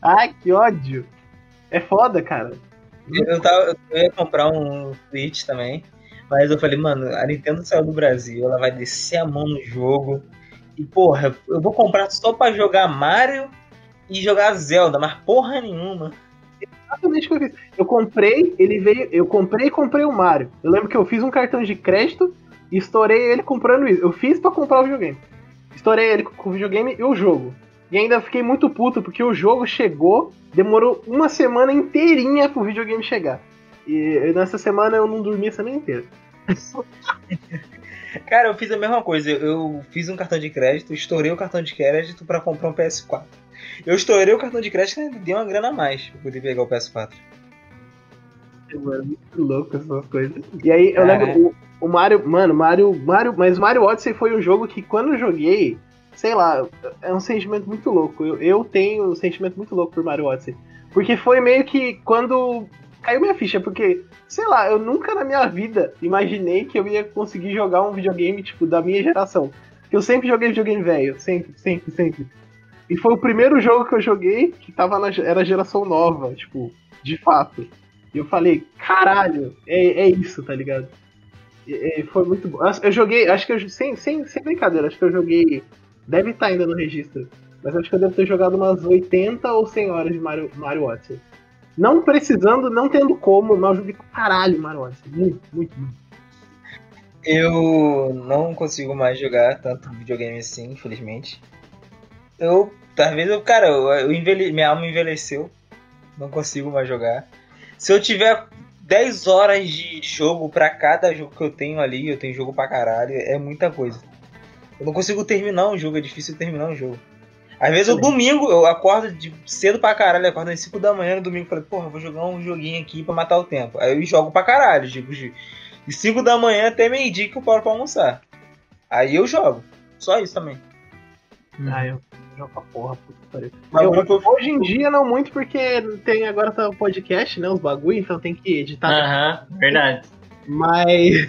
Ai, que ódio. É foda, cara. Eu ia comprar um Switch também, mas eu falei, mano, a Nintendo saiu do Brasil, ela vai descer a mão no jogo, e porra, eu vou comprar só pra jogar Mario e jogar Zelda, mas porra nenhuma. Exatamente o que eu fiz. Eu comprei e comprei o Mario. Eu lembro que eu fiz um cartão de crédito, estourei ele comprando isso. Eu fiz pra comprar o videogame. Estourei ele com o videogame e o jogo. E ainda fiquei muito puto, porque o jogo chegou, demorou uma semana inteirinha pro videogame chegar. E nessa semana eu não dormi a semana inteira. Cara, eu fiz a mesma coisa. Eu fiz um cartão de crédito, estourei o cartão de crédito pra comprar um PS4. Eu estourei o cartão de crédito e dei uma grana a mais pra poder pegar o PS4. Mano, muito louco essas coisas. E aí, eu lembro... O Mario, mano, mas Mario Odyssey foi um jogo que quando eu joguei, sei lá, é um sentimento muito louco. Eu tenho um sentimento muito louco por Mario Odyssey. Porque foi meio que quando caiu minha ficha, porque, sei lá, eu nunca na minha vida imaginei que eu ia conseguir jogar um videogame, tipo, da minha geração. Porque eu sempre joguei videogame velho, sempre. E foi o primeiro jogo que eu joguei que era geração nova, tipo, de fato. E eu falei, caralho, é isso, tá ligado? Foi muito bom. Eu joguei, acho que eu, sem brincadeira, acho que eu joguei, deve estar ainda no registro, mas acho que eu devo ter jogado umas 80 ou 100 horas de Mario Odyssey. Não precisando, não tendo como, mas eu joguei pra caralho Mario Odyssey. Muito. Eu não consigo mais jogar tanto videogame assim, infelizmente. Minha alma envelheceu, não consigo mais jogar. Se eu tiver 10 horas de jogo pra cada jogo que eu tenho ali, eu tenho jogo pra caralho, é muita coisa. Eu não consigo terminar um jogo, é difícil terminar um jogo. Às vezes o domingo, eu acordo de cedo pra caralho, acordo às 5 da manhã no domingo, falei, porra, vou jogar um joguinho aqui pra matar o tempo. Aí eu jogo pra caralho, tipo, de 5 da manhã até meio-dia que eu paro pra almoçar. Aí eu jogo, só isso também. Ah, eu jogo pra porra, puta que pariu. Hoje em dia não muito, porque tem agora tá o podcast, né, os bagulho, então tem que editar. Aham, verdade. Mas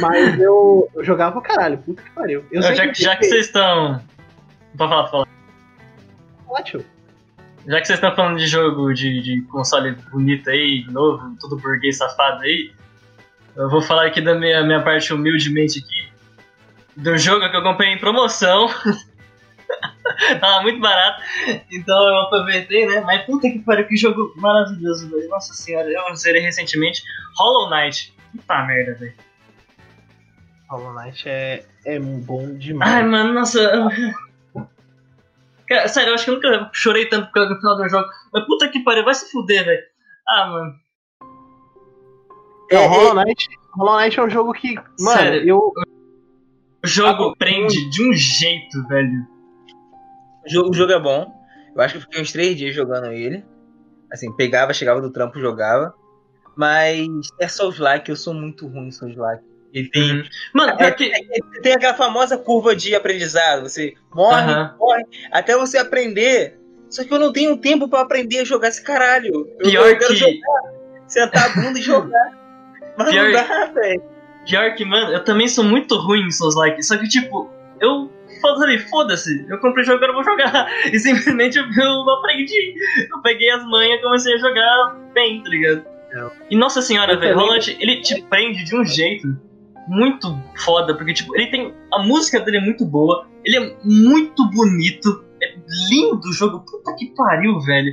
mas eu jogava pra caralho, puta que pariu. Já que vocês estão... Pode falar, pode falar. Ótimo. Já que vocês estão falando de jogo de console bonito aí, novo, todo burguês safado aí, eu vou falar aqui da minha parte humildemente aqui, do jogo que eu comprei em promoção. Tava muito barato, então eu aproveitei, né? Mas puta que pariu, que jogo maravilhoso, velho. Nossa senhora, eu zerei recentemente Hollow Knight. Puta merda, velho. Hollow Knight é bom demais. Ai, mano, nossa. Cara, sério, eu acho que eu nunca chorei tanto por causa do final do jogo. Mas puta que pariu, vai se fuder, velho. Ah, mano. Hollow Knight é um jogo que... Mano, sério, o jogo prende de um jeito, velho. O jogo é bom. Eu acho que eu fiquei uns 3 dias jogando ele. Assim, pegava, chegava do trampo, jogava. Mas é Souls-like, eu sou muito ruim em Souls-like. Ele tem... Mano, tem aquela famosa curva de aprendizado. Você morre até você aprender. Só que eu não tenho tempo pra aprender a jogar esse caralho. Eu quero jogar, sentar a bunda e jogar. Mas não dá, velho. Pior que, mano, eu também sou muito ruim em Souls-like. Só que, tipo, eu... Foda-se, eu comprei o jogo, agora eu vou jogar. E simplesmente eu aprendi. Eu peguei as manhas e comecei a jogar bem, tá ligado? E nossa senhora, velho, o Roland, ele te prende de um jeito muito foda, porque tipo, ele tem... A música dele é muito boa, ele é muito bonito, é lindo o jogo, puta que pariu, velho.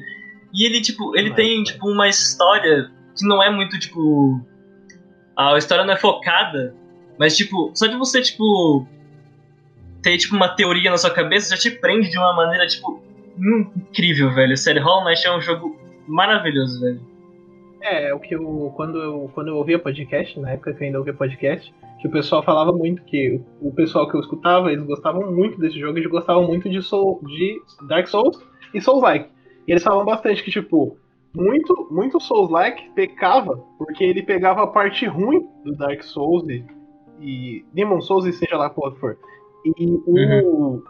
E ele, tipo, ele tem, tipo, uma história que não é muito, tipo... A história não é focada, mas, tipo, só de você, tipo... ter, tipo, uma teoria na sua cabeça, já te prende de uma maneira, tipo, incrível, velho. Sério, Hollow Knight é um jogo maravilhoso, velho. É, o que eu... Quando eu ouvia podcast, na época que eu ainda ouvia podcast, que o pessoal falava muito, que o pessoal que eu escutava, eles gostavam muito desse jogo, eles gostavam muito de Dark Souls e Souls-like. E eles falavam bastante que, tipo, muito Souls-like pecava, porque ele pegava a parte ruim do Dark Souls e Demon Souls e seja lá qual for. E o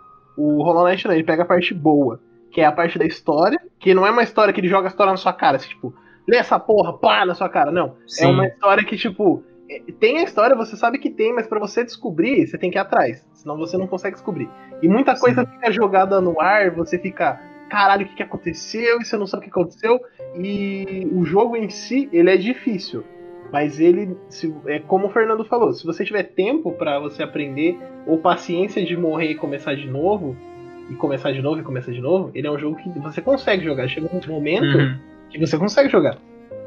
Hollow Knight, né, ele pega a parte boa, que é a parte da história, que não é uma história que ele joga a história na sua cara, assim, tipo, lê essa porra, pá, na sua cara, não. Sim. É uma história que, tipo, tem a história, você sabe que tem, mas pra você descobrir, você tem que ir atrás, senão você não consegue descobrir. E muita coisa fica jogada no ar, você fica, caralho, o que aconteceu, e você não sabe o que aconteceu, e o jogo em si, ele é difícil. Mas ele, é como o Fernando falou, se você tiver tempo pra você aprender, ou paciência de morrer e começar de novo, ele é um jogo que você consegue jogar. Chega um momento que você consegue jogar.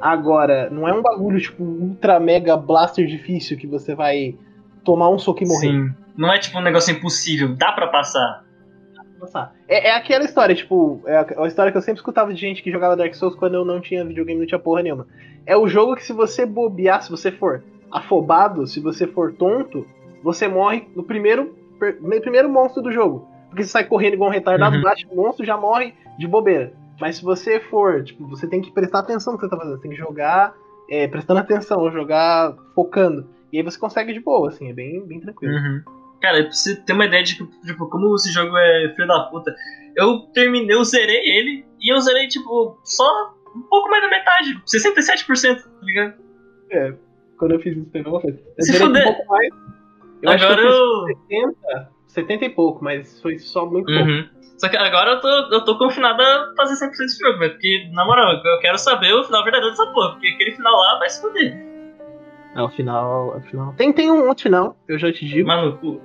Agora, não é um bagulho tipo ultra mega blaster difícil que você vai tomar um soco e morrer. Sim, não é tipo um negócio impossível, dá pra passar. É aquela história, tipo, é a história que eu sempre escutava de gente que jogava Dark Souls quando eu não tinha videogame, não tinha porra nenhuma. É o jogo que se você bobear, se você for afobado, se você for tonto, você morre no primeiro monstro do jogo. Porque você sai correndo igual um retardado, bate o monstro, já morre de bobeira. Mas se você for, tipo, você tem que prestar atenção no que você tá fazendo, você tem que jogar prestando atenção, jogar focando. E aí você consegue de boa, assim, é bem tranquilo. Cara, pra você ter uma ideia de tipo, como esse jogo é filho da puta, eu zerei ele, e eu zerei, tipo, só um pouco mais da metade, 67%, tá ligado? É, quando eu fiz isso, eu zerei um pouco mais. Eu agora acho que eu fiz 70 e pouco, mas foi só muito pouco. Só que agora eu tô confinado a fazer 100% desse jogo, velho, porque, na moral, eu quero saber o final verdadeiro dessa porra, porque aquele final lá vai se foder. É, o final... Tem um outro final, eu já te digo. Maluco.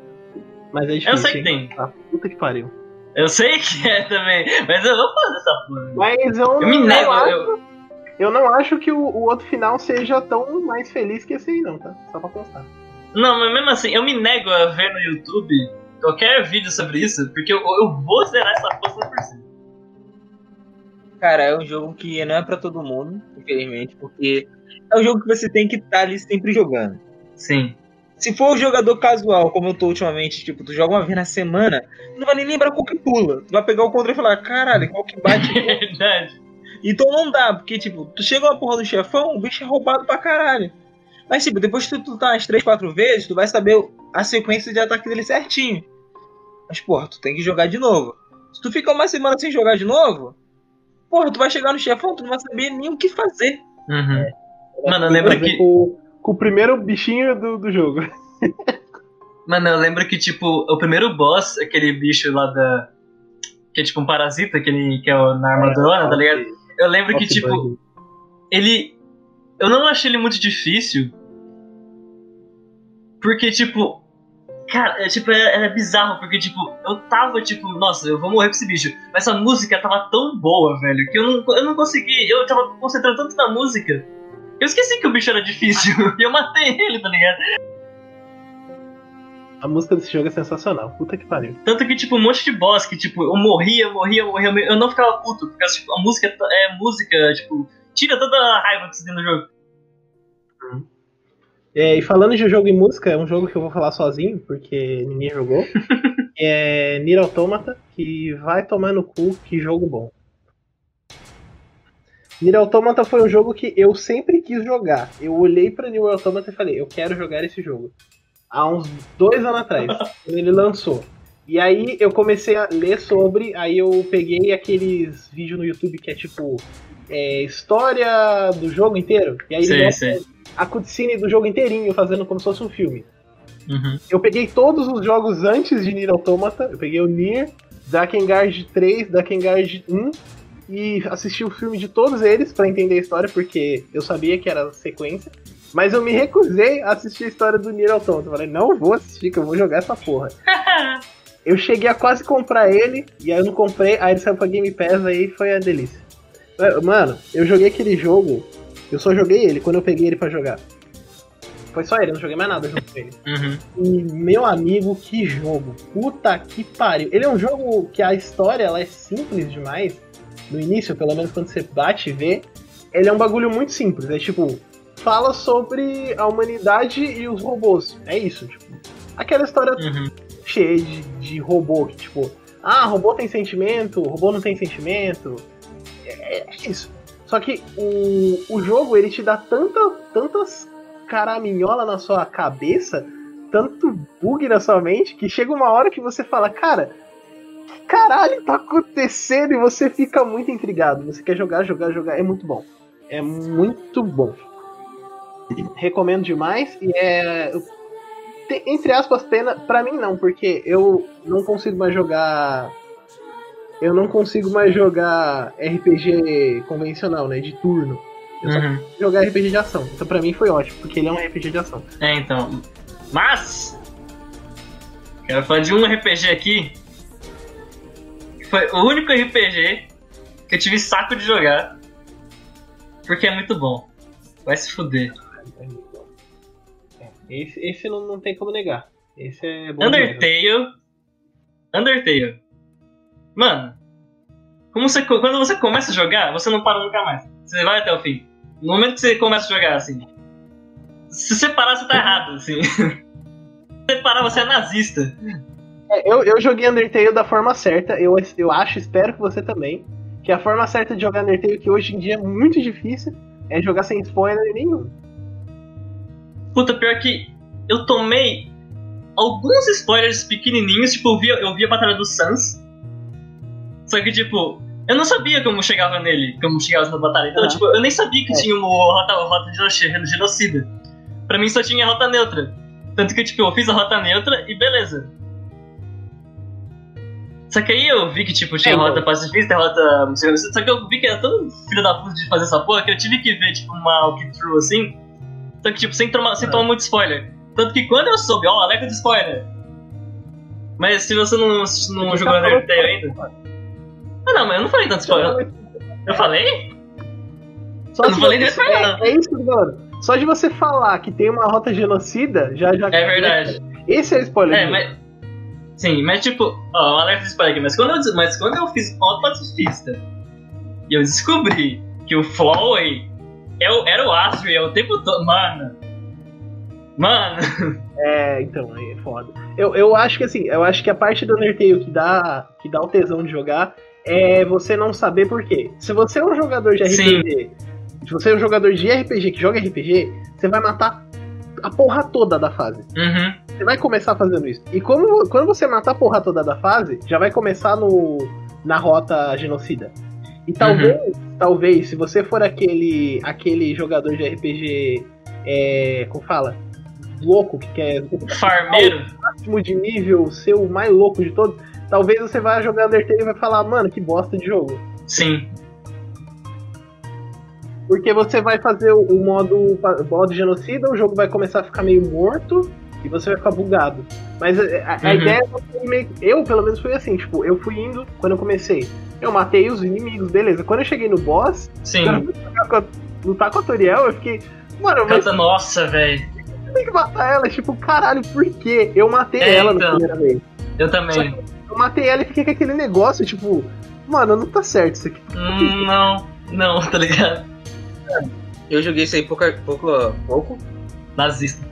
Mas é difícil, eu sei que tem. Ah, puta que pariu. Eu sei que é também, mas eu vou fazer essa porra. Mas eu me nego. Eu não acho que o outro final seja tão mais feliz que esse aí, não, tá? Só pra constar. Não, mas mesmo assim, eu me nego a ver no YouTube qualquer vídeo sobre isso, porque eu vou zerar essa porra por cima. Cara, é um jogo que não é pra todo mundo, infelizmente, porque é um jogo que você tem que estar ali sempre jogando. Sim. Se for um jogador casual, como eu tô ultimamente, tipo, tu joga uma vez na semana, não vai nem lembrar qual que pula. Tu vai pegar o controle e falar, caralho, qual que bate? Verdade. Então não dá, porque, tipo, tu chega uma porra do chefão, o bicho é roubado pra caralho. Mas, tipo, depois que tu tá umas 3, 4 vezes, tu vai saber a sequência de ataque dele certinho. Mas, porra, tu tem que jogar de novo. Se tu ficar uma semana sem jogar de novo, porra, tu vai chegar no chefão, tu não vai saber nem o que fazer. Uhum. Mano, lembra que... Com o primeiro bichinho do jogo. Mano, eu lembro que, tipo, o primeiro boss, aquele bicho lá da... Que é tipo um parasita, aquele que é na armadura, tá ligado? Eu lembro que, tipo, ele... Eu não achei ele muito difícil. Porque, tipo... Cara, tipo, era bizarro, porque, tipo, eu tava, tipo, nossa, eu vou morrer com esse bicho. Mas essa música tava tão boa, velho, que eu não consegui... Eu tava concentrando tanto na música... Eu esqueci que o bicho era difícil e eu matei ele, tá ligado? A música desse jogo é sensacional, puta que pariu. Tanto que, tipo, um monte de boss que, tipo, eu morria, eu não ficava puto, porque tipo, a música é música, tipo, tira toda a raiva que você tem no jogo. É, e falando de jogo e música, é um jogo que eu vou falar sozinho, porque ninguém jogou. É Nier Automata, que vai tomar no cu, que jogo bom. Nier Automata foi um jogo que eu sempre quis jogar. Eu olhei pra Nier Automata e falei, eu quero jogar esse jogo. Há uns 2 anos atrás, ele lançou. E aí eu comecei a ler sobre, aí eu peguei aqueles vídeos no YouTube que é tipo, história do jogo inteiro. E aí ele a cutscene do jogo inteirinho, fazendo como se fosse um filme. Uhum. Eu peguei todos os jogos antes de Nier Automata. Eu peguei o Nier, Drakengard 3, Drakengard 1... E assisti o filme de todos eles pra entender a história, porque eu sabia que era sequência. Mas eu me recusei a assistir a história do Nier Automata. Eu falei, não vou assistir, que eu vou jogar essa porra. Eu cheguei a quase comprar ele, e aí eu não comprei, aí ele saiu pra Game Pass, aí foi a delícia. Mano, eu joguei aquele jogo, eu só joguei ele quando eu peguei ele pra jogar. Foi só ele, eu não joguei mais nada junto com ele. Uhum. E, meu amigo, que jogo. Puta que pariu. Ele é um jogo que a história ela é simples demais. No início, pelo menos quando você bate e vê, ele é um bagulho muito simples. É tipo, fala sobre a humanidade e os robôs. É isso, tipo. Aquela história cheia de robô, que tipo, robô tem sentimento, robô não tem sentimento. É isso. Só que o jogo, ele te dá tantas caraminholas na sua cabeça, tanto bug na sua mente, que chega uma hora que você fala, cara... Caralho, tá acontecendo e você fica muito intrigado. Você quer jogar, é muito bom. É muito bom. Recomendo demais. E é... Entre aspas, pena. Pra mim não, porque eu não consigo mais jogar RPG convencional, né? De turno. Eu só consigo jogar RPG de ação. Então pra mim foi ótimo, porque ele é um RPG de ação. É, então. Mas... Quero falar de um RPG aqui. Foi o único RPG que eu tive saco de jogar, porque é muito bom. Vai se fuder. Esse não tem como negar. Esse é bom. Undertale. Mano, quando você começa a jogar, você não para nunca mais. Você vai até o fim. No momento que você começa a jogar, assim, se você parar, você tá errado, assim. Se você parar, você é nazista. É, eu joguei Undertale da forma certa, eu acho, espero que você também, que a forma certa de jogar Undertale, que hoje em dia é muito difícil, é jogar sem spoiler nenhum. Puta, pior que eu tomei alguns spoilers pequenininhos, tipo, eu vi a batalha do Sans, só que, tipo, eu não sabia como chegava na batalha, então, tipo, eu nem sabia que tinha uma rota de genocida. Pra mim só tinha rota neutra, tanto que, tipo, eu fiz a rota neutra e beleza. Só que aí eu vi que, tipo, tinha rota pacifista, rota... Só que eu vi que era tão filho da puta de fazer essa porra que eu tive que ver, tipo, uma walkthrough, assim. Só que, tipo, sem tomar muito spoiler. Tanto que quando eu soube, alerta de spoiler. Mas se você não jogou Undertale ainda... Mas eu não falei tanto spoiler. Eu falei? Eu não falei nem spoiler, não. É isso, mano. Só de você falar que tem uma rota genocida, já... É verdade. Esse é o spoiler. Sim, mas tipo, um alerta de spoiler aqui, mas quando eu fiz o pacifista e eu descobri que o Flowey era o Astro e é o tempo todo, mano, Mano! É, então, aí é foda. Eu acho que assim, eu acho que a parte do Undertale que dá o tesão de jogar é você não saber por quê. Se você é um jogador de RPG, se você é um jogador de RPG que joga RPG, você vai matar a porra toda da fase. Uhum. Você vai começar fazendo isso. E quando você matar a porra toda da fase, já vai começar na rota genocida. E talvez, se você for aquele jogador de RPG, como fala? Louco, que quer... Farmeiro. O máximo de nível, ser o mais louco de todos. Talvez você vá jogar Undertale e vai falar, mano, que bosta de jogo. Sim. Porque você vai fazer o modo genocida, o jogo vai começar a ficar meio morto e você vai ficar bugado. Mas a ideia é meio... Eu, pelo menos, fui assim, tipo, eu fui indo quando eu comecei. Eu matei os inimigos, beleza. Quando eu cheguei no boss, quando eu fui lutar com a Toriel, eu fiquei... Mano, mas... Nossa, velho. Tem que matar ela, tipo, caralho, por quê? Eu matei ela então, na primeira vez. Eu também. Eu matei ela e fiquei com aquele negócio, tipo... Mano, não tá certo isso aqui. Não, tá ligado? Eu joguei isso aí pouco. Nazista.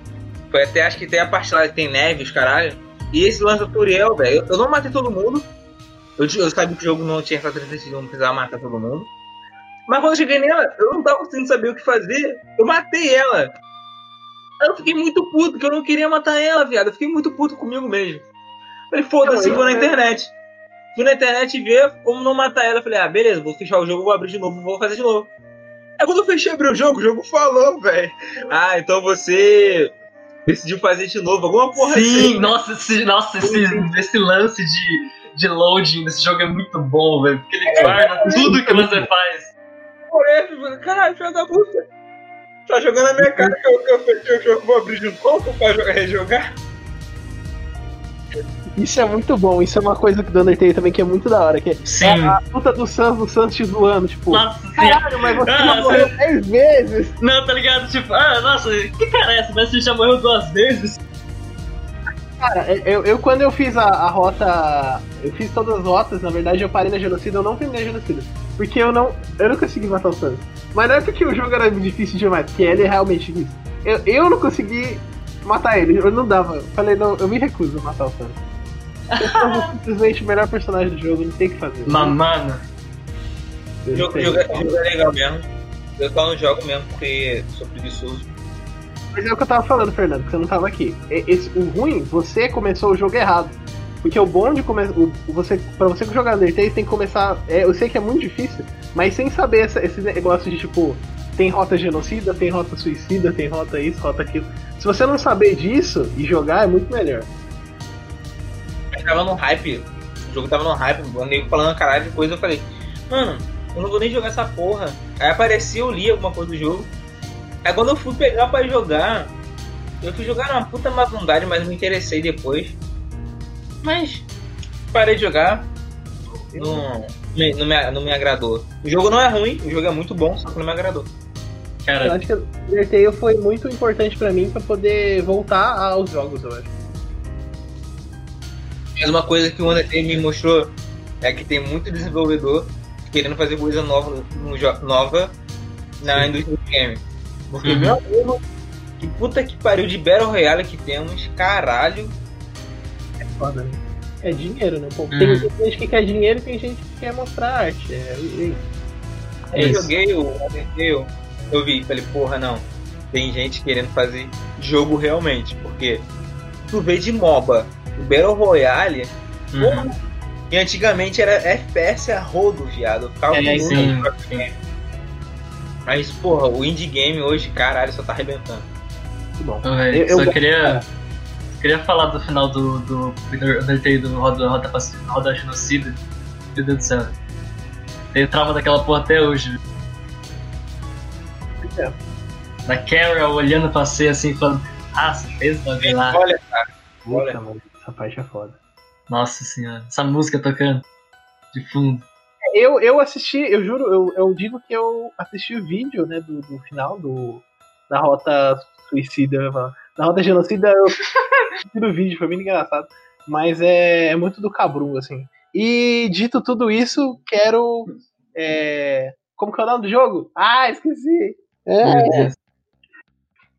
Foi até, acho que tem a parte lá que tem neve, os caralho. E esse lance do Toriel, velho. Eu não matei todo mundo. Eu sabia que o jogo não tinha essa 361, não precisava matar todo mundo. Mas quando eu cheguei nela, eu não tava conseguindo saber o que fazer. Eu matei ela. Eu fiquei muito puto, porque eu não queria matar ela, viado. Eu fiquei muito puto comigo mesmo. Falei, foda-se, vou na internet. Fui na internet ver como não matar ela. Falei, ah, beleza, vou fechar o jogo, vou abrir de novo, vou fazer de novo. Aí quando eu fechei e abri o jogo falou, velho. Ah, então você... decidiu fazer de novo, alguma porra assim. Sim, esse lance de loading desse jogo é muito bom, velho. Porque ele guarda tudo que você faz. Caralho, filho da puta. Tá jogando na minha cara que eu fechei o jogo, vou abrir de novo pra rejogar. Isso é muito bom, isso é uma coisa que do Undertale também que é muito da hora, que é a puta do Sans te zoando, tipo, nossa, caralho, mas você já morreu 10 vezes. Não, tá ligado? Tipo, nossa, que carece, mas você já morreu 2 vezes. Cara, eu quando eu fiz a rota, eu fiz todas as rotas, na verdade eu parei na genocida, eu não terminei a genocida, porque eu não consegui matar o Sans. Mas não é porque o jogo era difícil demais, porque ele é realmente difícil. Eu não consegui matar ele, eu não dava, eu falei, não, eu me recuso a matar o Sans. Eu sou simplesmente o melhor personagem do jogo, não tem o que fazer. Mamana. O jogo é legal mesmo. Eu só não jogo mesmo porque sou preguiçoso. Mas é o que eu tava falando, Fernando, porque você não tava aqui. O ruim, você começou o jogo errado. Porque o bom de começar. Pra você jogar Undertale, você tem que começar. Eu sei que é muito difícil, mas sem saber esse negócio de tipo. Tem rota genocida, tem rota suicida, tem rota isso, rota aquilo. Se você não saber disso e jogar, é muito melhor. Tava no hype, o jogo tava no hype, o nego falando caralho de coisa, eu falei, mano, eu não vou nem jogar essa porra. Aí apareceu, eu li alguma coisa do jogo. Aí quando eu fui pegar pra jogar, eu fui jogar numa puta má vontade, mas me interessei depois. Mas parei de jogar, não me agradou. O jogo não é ruim, o jogo é muito bom, só que não me agradou. Cara, eu acho que o Undertale foi muito importante pra mim pra poder voltar aos jogos, eu acho. Mas uma coisa que o Undertale me mostrou é que tem muito desenvolvedor querendo fazer coisa nova na indústria do game. Porque, meu amigo, que puta que pariu de Battle Royale que temos, caralho. É foda, né? É dinheiro, né? Pô, tem gente que quer dinheiro e tem gente que quer mostrar arte. Eu joguei o Undertale, eu vi, falei, porra, não. Tem gente querendo fazer jogo realmente, porque tu vê de MOBA. O Battle Royale, e antigamente era FPS a rodo, viado. Ficava muito. Mas, porra, o indie game hoje, caralho, só tá arrebentando. Muito bom. Eu queria falar do final do Roda Genocida. Meu Deus do céu. Tem trava daquela porra até hoje. Da Carol olhando pra você assim, falando, você fez uma vez lá. Olha, cara. Puta, mano, essa parte é foda. Nossa senhora, essa música tocando de fundo. Eu assisti, eu juro, eu digo que eu assisti o vídeo, né, do final da rota suicida, da rota genocida, eu assisti o vídeo, foi muito engraçado. Mas é muito do cabrum, assim. E dito tudo isso, quero... como que é o nome do jogo? Ah, esqueci!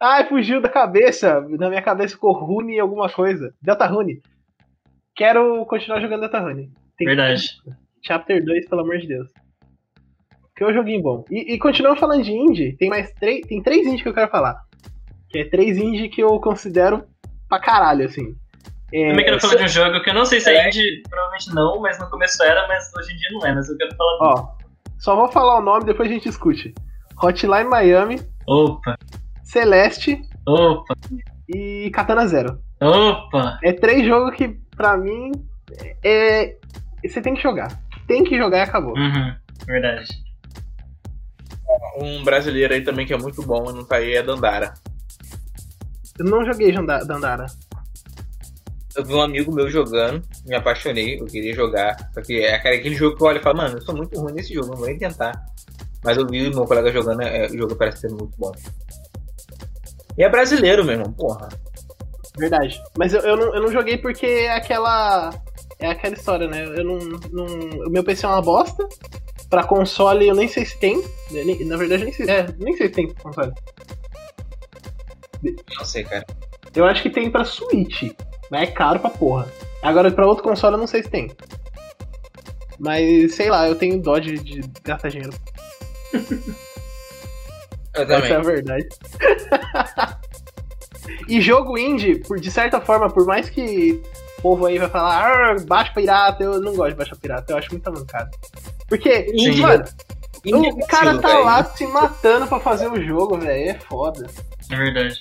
Ai, fugiu da cabeça. Na minha cabeça ficou Rune alguma coisa. Deltarune. Quero continuar jogando Deltarune. Verdade. Chapter 2, pelo amor de Deus. Que é um joguinho bom. E continuando falando de indie, tem mais três indies que eu quero falar. Que é três indies que eu considero pra caralho, assim. É, também quero falar de um jogo que eu não sei se é indie, provavelmente não, mas no começo era, mas hoje em dia não é, mas eu quero falar dele. Ó, só vou falar o nome, depois a gente discute. Hotline Miami. Opa. Celeste. Opa. E Katana Zero. Opa. É três jogos que, pra mim, você tem que jogar. Tem que jogar e acabou. Uhum, verdade. Um brasileiro aí também que é muito bom e não tá aí é Dandara. Eu não joguei Dandara. Eu vi um amigo meu jogando, me apaixonei, eu queria jogar. Só que é aquele jogo que eu olho e falo, mano, eu sou muito ruim nesse jogo, não vou nem tentar. Mas eu vi o meu colega jogando, o jogo parece ser muito bom. E é brasileiro, meu irmão, porra. Verdade. Mas eu não joguei porque é aquela história, né? O meu PC é uma bosta. Pra console eu nem sei se tem. Na verdade eu nem sei se tem console. Não sei, cara. Eu acho que tem pra Switch, mas é caro pra porra. Agora pra outro console eu não sei se tem. Mas sei lá, eu tenho dó de gastar dinheiro. Eu também. Essa é a verdade. E jogo indie, de certa forma, por mais que o povo aí vai falar baixa pirata, eu não gosto de baixar pirata, eu acho muito mancado. Porque, sim, mano, o cara tá lá se matando pra fazer um jogo, velho, é foda. É verdade.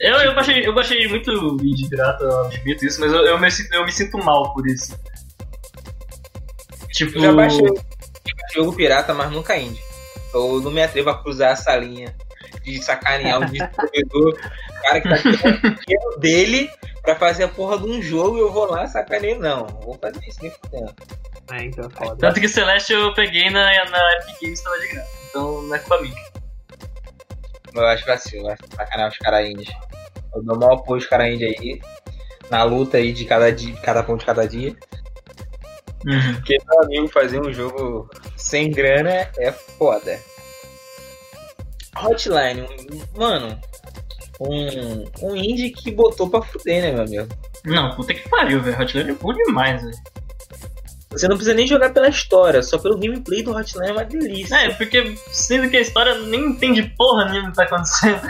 Eu baixei muito indie pirata, eu admito isso, mas eu me sinto mal por isso. Tipo, eu já baixei jogo pirata, mas nunca indie. Eu não me atrevo a cruzar essa linha de sacanear o distribuidor, o cara que tá querendo o dinheiro dele pra fazer a porra de um jogo e eu vou lá sacanear. Não, vou fazer isso nem fudendo. É, então foda. Tanto que Celeste eu peguei na Epic Games, tava de graça. Então não é culpa minha. Eu acho vacilo, acho sacanear os caras indies. Eu dou o maior apoio os caras indies aí, na luta aí de cada ponto de cada dia. Porque meu amigo fazer um jogo sem grana é foda. Hotline, mano, um indie que botou pra fuder, né, meu amigo? Não, puta que pariu, velho. Hotline é bom demais, velho. Você não precisa nem jogar pela história, só pelo gameplay do Hotline é uma delícia. É, porque sendo que a história nem entende porra nenhuma do que tá acontecendo.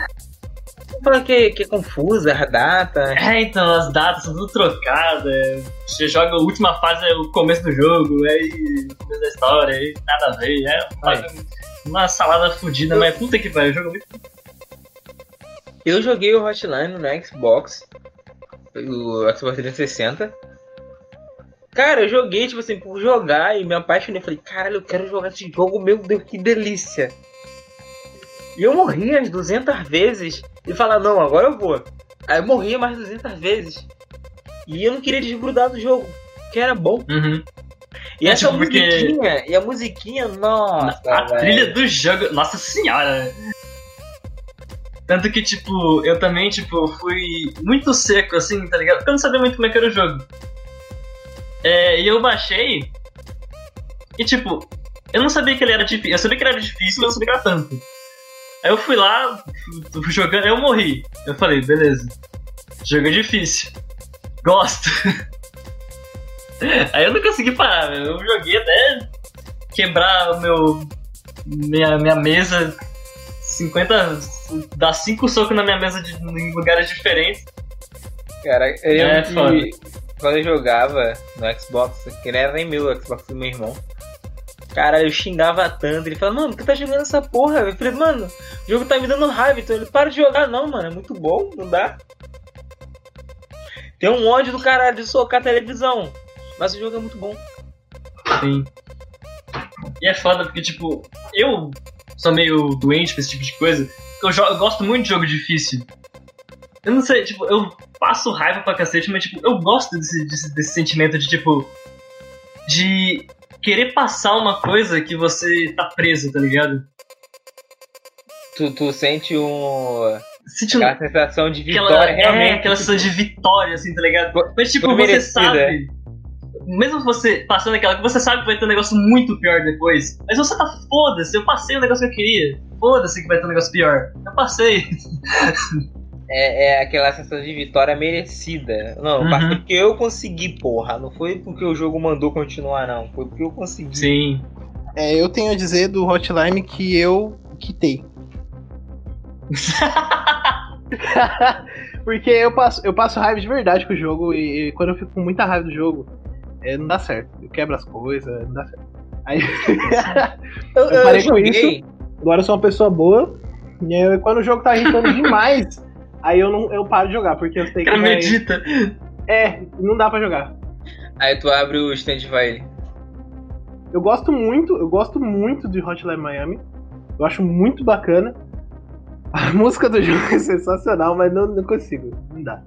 Fala que é confusa, a data. É, então, as datas são tudo trocadas. Você joga a última fase, é o começo do jogo, aí o começo da história, aí nada a ver. É uma salada fodida, mas puta que pariu, o jogo é muito. Eu joguei o Hotline no Xbox, o Xbox 360. Cara, eu joguei, tipo assim, por jogar e me apaixonei. Falei, caralho, eu quero jogar esse jogo, meu Deus, que delícia. E eu morri as 200 vezes e falava, não, agora eu vou. Aí eu morri mais 200 vezes. E eu não queria desgrudar do jogo, que era bom. Uhum. E essa tipo musiquinha, porque... e a musiquinha, nossa, a véio. Trilha do jogo, nossa senhora. Tanto que, tipo, eu também, tipo, fui muito seco, assim, tá ligado? Porque eu não sabia muito como é que era o jogo. É, e eu baixei, e tipo, eu não sabia que ele era difícil, eu sabia que ele era difícil, mas eu não sabia que era tanto. Aí eu fui lá, fui jogando, eu morri. Eu falei, beleza, jogo é difícil, gosto. Aí eu não consegui parar, eu joguei até quebrar o minha mesa, 50, dar 5 socos na minha mesa em lugares diferentes. Cara, eu foda. Quando eu jogava no Xbox, que não era nem meu, o Xbox do meu irmão, cara, eu xingava tanto, ele falava, mano, por que tá jogando essa porra? Eu falei, mano, o jogo tá me dando raiva, então ele para de jogar, não, mano, é muito bom, não dá. Tem um ódio do caralho de socar a televisão, mas o jogo é muito bom. Sim. E é foda porque, tipo, eu sou meio doente pra esse tipo de coisa, eu gosto muito de jogo difícil. Eu não sei, tipo, eu passo raiva pra cacete, mas, tipo, eu gosto desse sentimento de, tipo, de querer passar uma coisa que você tá preso, tá ligado? Tu sente aquela sensação de vitória, aquela sensação de vitória, assim, tá ligado? Mas, tipo, você sabe... mesmo você passando aquela que você sabe que vai ter um negócio muito pior depois, mas você tá foda-se, eu passei o negócio que eu queria, foda-se que vai ter um negócio pior, eu passei. É aquela sensação de vitória merecida. Não, uhum. Porque eu consegui, porra. Não foi porque o jogo mandou continuar, não. Foi porque eu consegui. Sim. Eu tenho a dizer do Hotline que eu quitei. Porque eu passo raiva de verdade com o jogo. E quando eu fico com muita raiva do jogo, não dá certo. Eu quebro as coisas, não dá certo. Aí eu parei com isso. Agora eu sou uma pessoa boa. E aí, quando o jogo tá irritando demais, aí eu paro de jogar, porque eu sei que. Medita! Não dá pra jogar. Aí tu abre o stand-by. Eu gosto muito de Hotline Miami. Eu acho muito bacana. A música do jogo é sensacional, mas não consigo. Não dá.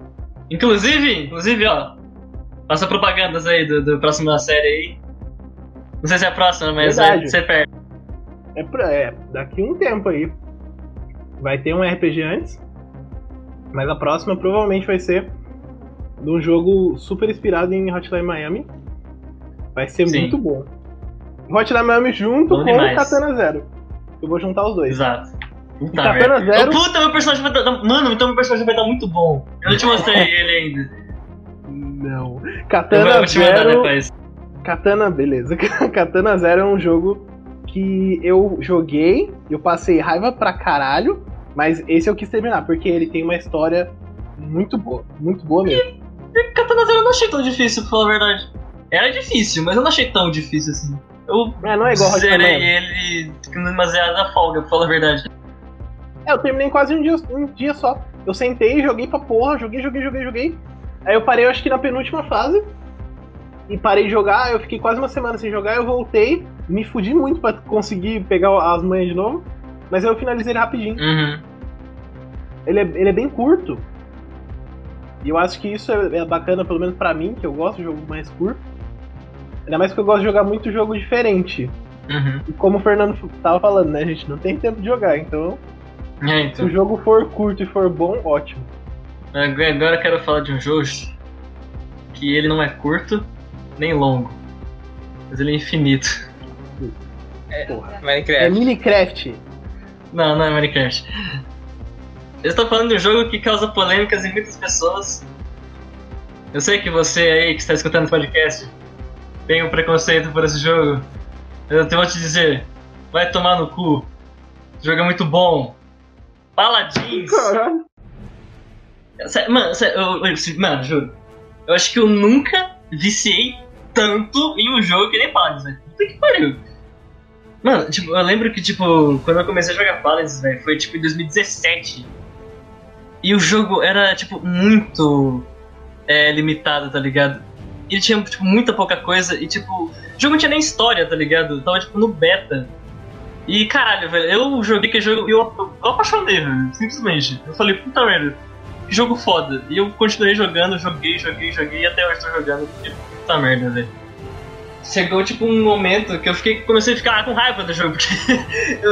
Inclusive, ó. Faça propagandas aí do próximo da série aí. Não sei se é a próxima, mas aí você perde. Daqui um tempo aí. Vai ter um RPG antes. Mas a próxima provavelmente vai ser de um jogo super inspirado em Hotline Miami. Vai ser Sim. muito bom. Hotline Miami junto bom com demais. O Katana Zero. Eu vou juntar os dois. Exato. Puta, Katana Zero... Puta, meu personagem vai estar... Mano, então meu personagem vai estar muito bom. Eu não te mostrei ele ainda. Não. Katana eu vou te mandar Zero... depois. Katana, beleza. Katana Zero é um jogo que eu joguei, eu passei raiva pra caralho. Mas esse eu quis terminar, porque ele tem uma história muito boa mesmo. E Katana Zero eu não achei tão difícil, pra falar a verdade. Era difícil, mas eu não achei tão difícil assim. Eu não é igual zerei ele com demasiada folga, pra falar a verdade. Eu terminei quase um dia só. Eu sentei, joguei pra porra, joguei. Aí eu parei, eu acho que na penúltima fase. E parei de jogar, eu fiquei quase uma semana sem jogar, eu voltei. Me fudi muito pra conseguir pegar as manhas de novo. Mas eu finalizei ele rapidinho. Uhum. Ele é bem curto. E eu acho que isso é bacana, pelo menos pra mim, que eu gosto de jogo mais curto. Ainda mais que eu gosto de jogar muito jogo diferente. Uhum. E como o Fernando tava falando, né, gente? Não tem tempo de jogar, então. Se o jogo for curto e for bom, ótimo. Agora eu quero falar de um jogo que ele não é curto, nem longo. Mas ele é infinito. Porra. Minecraft. É Minecraft. Não é Minecraft. Eu estou falando de um jogo que causa polêmicas em muitas pessoas. Eu sei que você aí que está escutando o podcast tem um preconceito por esse jogo. Eu vou te dizer, vai tomar no cu. O jogo é muito bom. Paladins. Caralho. Mano, juro. Eu acho que eu nunca viciei tanto em um jogo que nem Paladins, velho. Puta que pariu. Mano, tipo, eu lembro que, tipo, quando eu comecei a jogar Paladins, velho, foi, tipo, em 2017. E o jogo era, tipo, muito limitado, tá ligado? Ele tinha, tipo, muita pouca coisa e, tipo, o jogo não tinha nem história, tá ligado? Tava, tipo, no beta. E, caralho, velho, eu joguei aquele jogo e eu apaixonei, velho, simplesmente. Eu falei, puta merda, que jogo foda. E eu continuei jogando, joguei e até hoje tô jogando, porque, puta merda, velho. Chegou, tipo, um momento que eu comecei a ficar com raiva do jogo, porque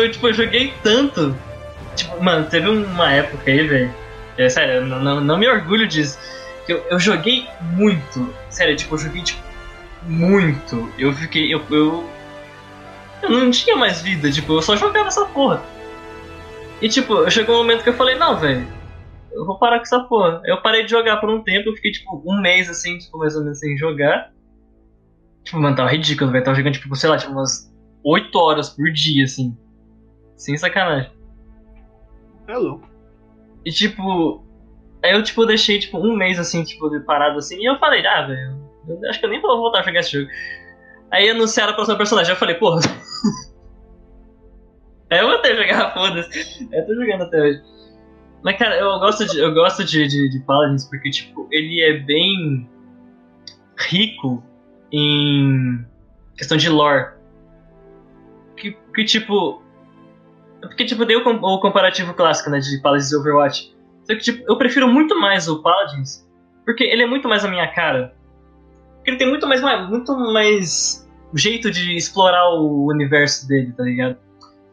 eu joguei tanto. Tipo, mano, teve uma época aí, velho, sério, eu não me orgulho disso, que eu joguei muito, sério, tipo, eu joguei, tipo, muito. Eu fiquei, eu não tinha mais vida, tipo, eu só jogava essa porra. E, tipo, chegou um momento que eu falei, não, velho. Eu vou parar com essa porra. Eu parei de jogar por um tempo, eu fiquei tipo um mês assim, tipo, mais ou menos sem jogar. Tipo, mano, tava ridículo, velho. Tava jogando, tipo, sei lá, tipo, umas 8 horas por dia, assim. Sem sacanagem. É louco. E tipo. Aí eu tipo deixei tipo um mês assim, tipo, de parado assim, e eu falei, ah, velho, acho que eu nem vou voltar a jogar esse jogo. Aí anunciaram a próxima personagem, eu falei, porra. Aí eu vou até jogar, foda-se. Eu tô jogando até hoje. Mas, cara, eu gosto de Paladins porque, tipo, ele é bem rico em questão de lore. Que tipo... Porque, tipo, tem o comparativo clássico, né, de Paladins e Overwatch. Só que, tipo, eu prefiro muito mais o Paladins porque ele é muito mais a minha cara. Porque ele tem muito mais jeito de explorar o universo dele, tá ligado?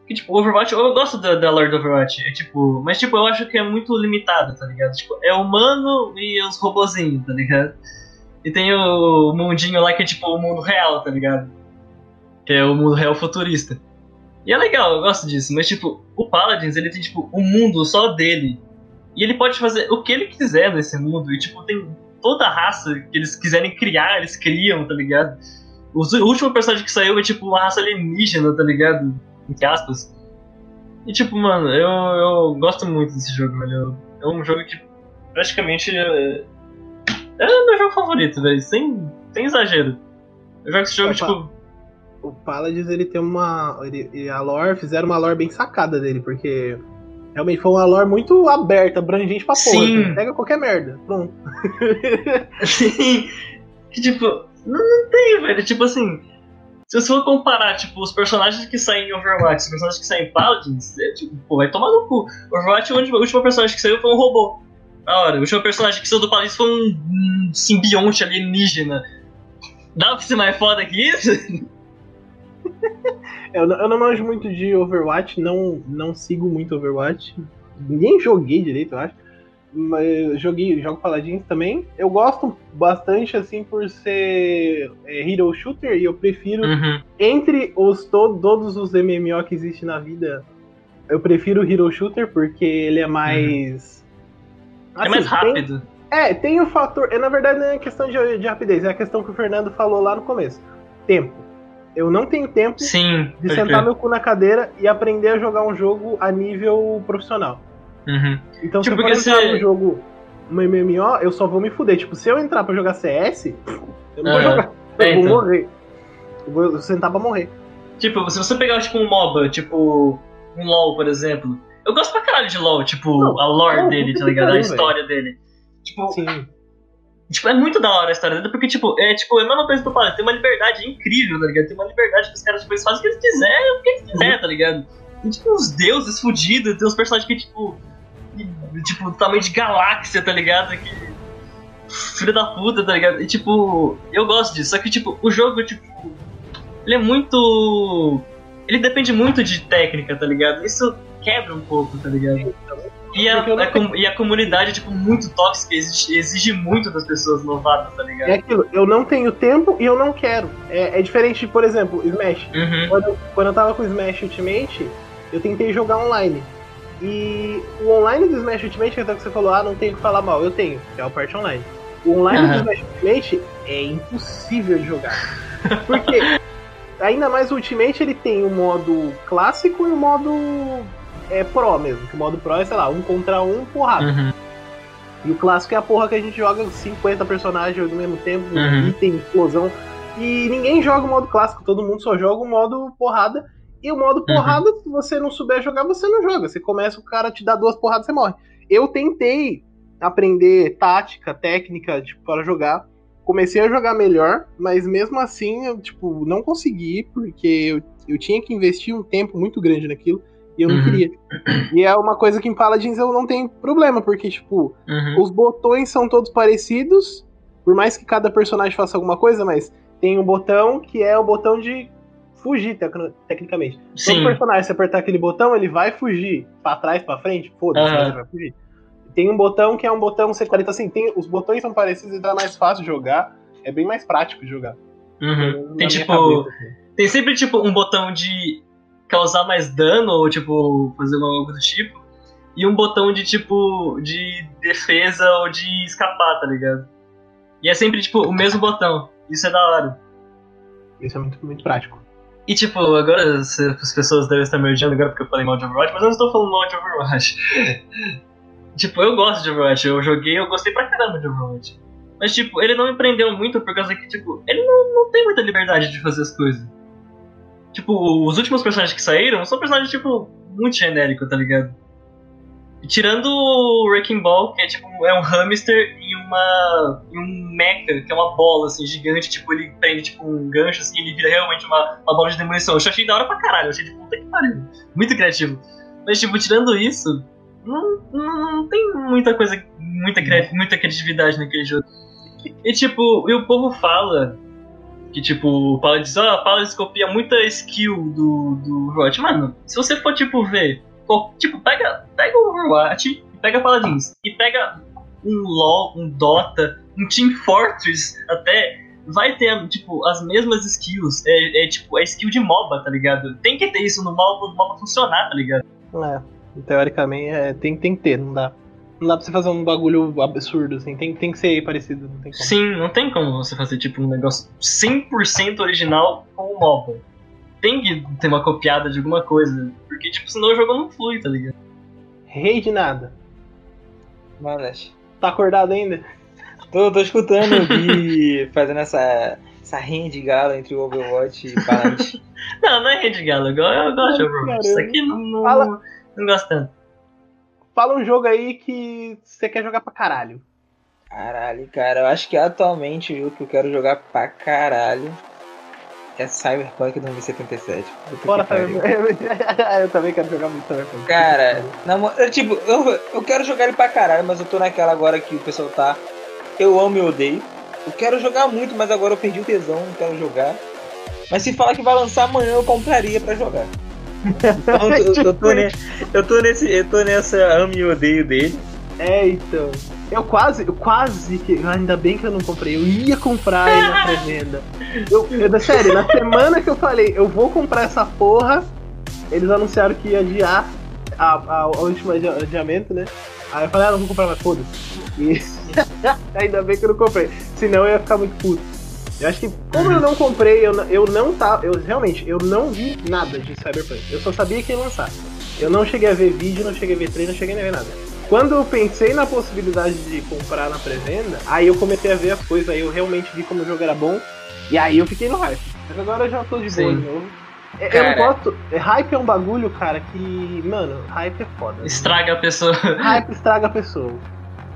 Que, tipo, Overwatch, eu gosto da lore do Overwatch, é, tipo, mas tipo, eu acho que é muito limitado, tá ligado? Tipo, é humano e os robozinhos, tá ligado? E tem o mundinho lá que é tipo o mundo real, tá ligado? Que é o mundo real futurista. E é legal, eu gosto disso. Mas tipo, o Paladins, ele tem tipo um mundo só dele. E ele pode fazer o que ele quiser nesse mundo. E tipo, tem toda a raça que eles quiserem criar, eles criam, tá ligado? O último personagem que saiu é tipo uma raça alienígena, tá ligado? Entre aspas. E tipo, mano, eu gosto muito desse jogo, velho. É um jogo que praticamente é meu jogo favorito, velho. Sem exagero. Eu jogo esse jogo, tipo... O Paladins, ele tem uma... a lore, fizeram uma lore bem sacada dele, porque... Realmente foi uma lore muito aberta, abrangente pra porra. Pega qualquer merda. Pronto. Sim. Que tipo... Não tem, velho. Tipo assim... Se você for comparar, tipo, os personagens que saem em Overwatch, os personagens que saem em Paladins, é tipo, pô, vai tomar no cu. Overwatch, o último personagem que saiu foi um robô. Na hora, o último personagem que saiu do Paladins foi um simbionte alienígena. Dá pra ser mais foda que isso? Eu não manjo muito de Overwatch, não sigo muito Overwatch. Nem joguei direito, eu acho. Mas jogo Paladins também. Eu gosto bastante, assim, por ser hero shooter. E eu prefiro, entre os todos os MMO que existem na vida, eu prefiro hero shooter, porque ele é mais... Assim, é mais rápido. Tem o fator... Na verdade, não é questão de rapidez. É a questão que o Fernando falou lá no começo. Tempo. Eu não tenho tempo de sentar meu cu na cadeira e aprender a jogar um jogo a nível profissional. Então, tipo, se eu for entrar num jogo, uma MMO, eu só vou me fuder. Tipo, se eu entrar pra jogar CS, eu não vou jogar. Eu vou morrer. Eu vou sentar pra morrer. Tipo, se você pegar tipo, um MOBA, tipo um LoL, por exemplo. Eu gosto pra caralho de LoL, tipo, a lore dele, tá ligado? A história dele. Tipo, é muito da hora a história dele, porque tipo, é a mesma coisa que eu falo. Tem uma liberdade incrível, tá ligado? Tem uma liberdade que os caras tipo, eles fazem o que eles quiserem, o que eles quiserem, tá ligado? Tem tipo uns deuses fudidos, tem uns personagens que tipo, tamanho de galáxia, tá ligado? Que filho da puta, tá ligado? E tipo, eu gosto disso, só que tipo, o jogo, tipo, ele é muito... Ele depende muito de técnica, tá ligado? Isso quebra um pouco, tá ligado? E a comunidade, tipo, muito tóxica, exige muito das pessoas novatas, tá ligado? É aquilo, eu não tenho tempo e eu não quero. É diferente de, por exemplo, Smash. Quando eu tava com o Smash Ultimate, eu tentei jogar online. E o online do Smash Ultimate, até que você falou, não tenho que falar mal, eu tenho, que é a parte online. O online do Smash Ultimate é impossível de jogar. Porque, ainda mais o Ultimate, ele tem o modo clássico e o modo pro mesmo. Que o modo pro é, sei lá, 1 contra 1, porrada. E o clássico é a porra que a gente joga 50 personagens ao mesmo tempo, item, explosão. E ninguém joga o modo clássico, todo mundo só joga o modo porrada. E o modo porrada, se você não souber jogar, você não joga. Você começa, o cara te dá 2 porradas, você morre. Eu tentei aprender tática, técnica, tipo, para jogar. Comecei a jogar melhor, mas mesmo assim, eu, tipo, não consegui, porque eu tinha que investir um tempo muito grande naquilo, e eu não queria. E é uma coisa que em Paladins eu não tenho problema, porque, tipo, os botões são todos parecidos, por mais que cada personagem faça alguma coisa, mas tem um botão que é o botão de... fugir, tecnicamente. Todo personagem, se apertar aquele botão, ele vai fugir. Pra trás, pra frente, foda-se, ele vai fugir. Tem um botão que é um botão C40, assim, os botões são parecidos, então é mais fácil de jogar. É bem mais prático de jogar. Tem, tipo, cabeça, assim. Tem sempre, tipo, um botão de causar mais dano, ou, tipo, fazer algo do tipo. E um botão de, tipo, de defesa ou de escapar, tá ligado? E é sempre, tipo, o mesmo botão. Isso é da hora. Isso é muito, muito prático. E tipo, agora as pessoas devem estar me odiando agora porque eu falei mal de Overwatch, mas eu não estou falando mal de Overwatch. Tipo, eu gosto de Overwatch, eu joguei, eu gostei pra caramba de Overwatch. Mas tipo, ele não me prendeu muito por causa que, tipo, ele não tem muita liberdade de fazer as coisas. Tipo, os últimos personagens que saíram são personagens, tipo, muito genéricos, tá ligado? Tirando o Wrecking Ball, que é tipo, um hamster e um mecha, que é uma bola, assim, gigante, tipo, ele prende, tipo, um gancho, assim, ele vira realmente uma bola de demolição. Eu achei da hora pra caralho, eu achei, tipo, puta que pariu, muito criativo. Mas, tipo, tirando isso, não tem muita coisa, muita criatividade naquele jogo. E, tipo, e o povo fala que, tipo, o Paladins, Paladins copia muita skill do Overwatch. Mano, se você for, tipo, ver... Tipo, pega o Overwatch, pega Paladins e pega um LoL, um Dota, um Team Fortress, até vai ter, tipo, as mesmas skills. É tipo, é skill de MOBA, tá ligado? Tem que ter isso no MOBA, pro MOBA funcionar, tá ligado? É, teoricamente tem que ter, não dá pra você fazer um bagulho absurdo, assim, tem que ser parecido, não tem como. Sim, não tem como você fazer, tipo, um negócio 100% original com o MOBA. Tem que ter uma copiada de alguma coisa, porque, tipo, senão o jogo não flui, tá ligado? Rei de nada. Valeste. Tá acordado ainda? Tô escutando o Gui fazendo essa rinha de galo entre o Overwatch e Paladins. Não é rinha de galo, eu gosto de Overwatch. Isso aqui não gosto tanto. Fala um jogo aí que você quer jogar pra caralho. Caralho, cara. Eu acho que atualmente o jogo que eu quero jogar pra caralho é Cyberpunk 2077. Bora, Cyberpunk. Eu também quero jogar muito Cyberpunk. Cara, eu quero jogar ele pra caralho, mas eu tô naquela agora que o pessoal tá... Eu amo e odeio. Eu quero jogar muito, mas agora eu perdi o tesão, não quero jogar. Mas se falar que vai lançar amanhã, eu compraria pra jogar. Então, eu tô nessa amo e odeio dele. É, então. Eu quase que. Ainda bem que eu não comprei. Eu ia comprar ele na pré-venda. Sério, na semana que eu falei, eu vou comprar essa porra, eles anunciaram que ia adiar o último adiamento, né? Aí eu falei, não vou comprar mais, foda-se. E ainda bem que eu não comprei. Senão eu ia ficar muito puto. Eu acho que, como eu não comprei, eu não vi nada de Cyberpunk. Eu só sabia que ia lançar. Eu não cheguei a ver vídeo, não cheguei a ver trailer, não cheguei a ver nada. Quando eu pensei na possibilidade de comprar na pré-venda, aí eu comecei a ver as coisas, aí eu realmente vi como o jogo era bom, e aí eu fiquei no hype. Mas agora eu já tô de boa de novo. Eu não gosto. Hype é um bagulho, cara, que... Mano, hype é foda. Estraga a pessoa. Hype estraga a pessoa.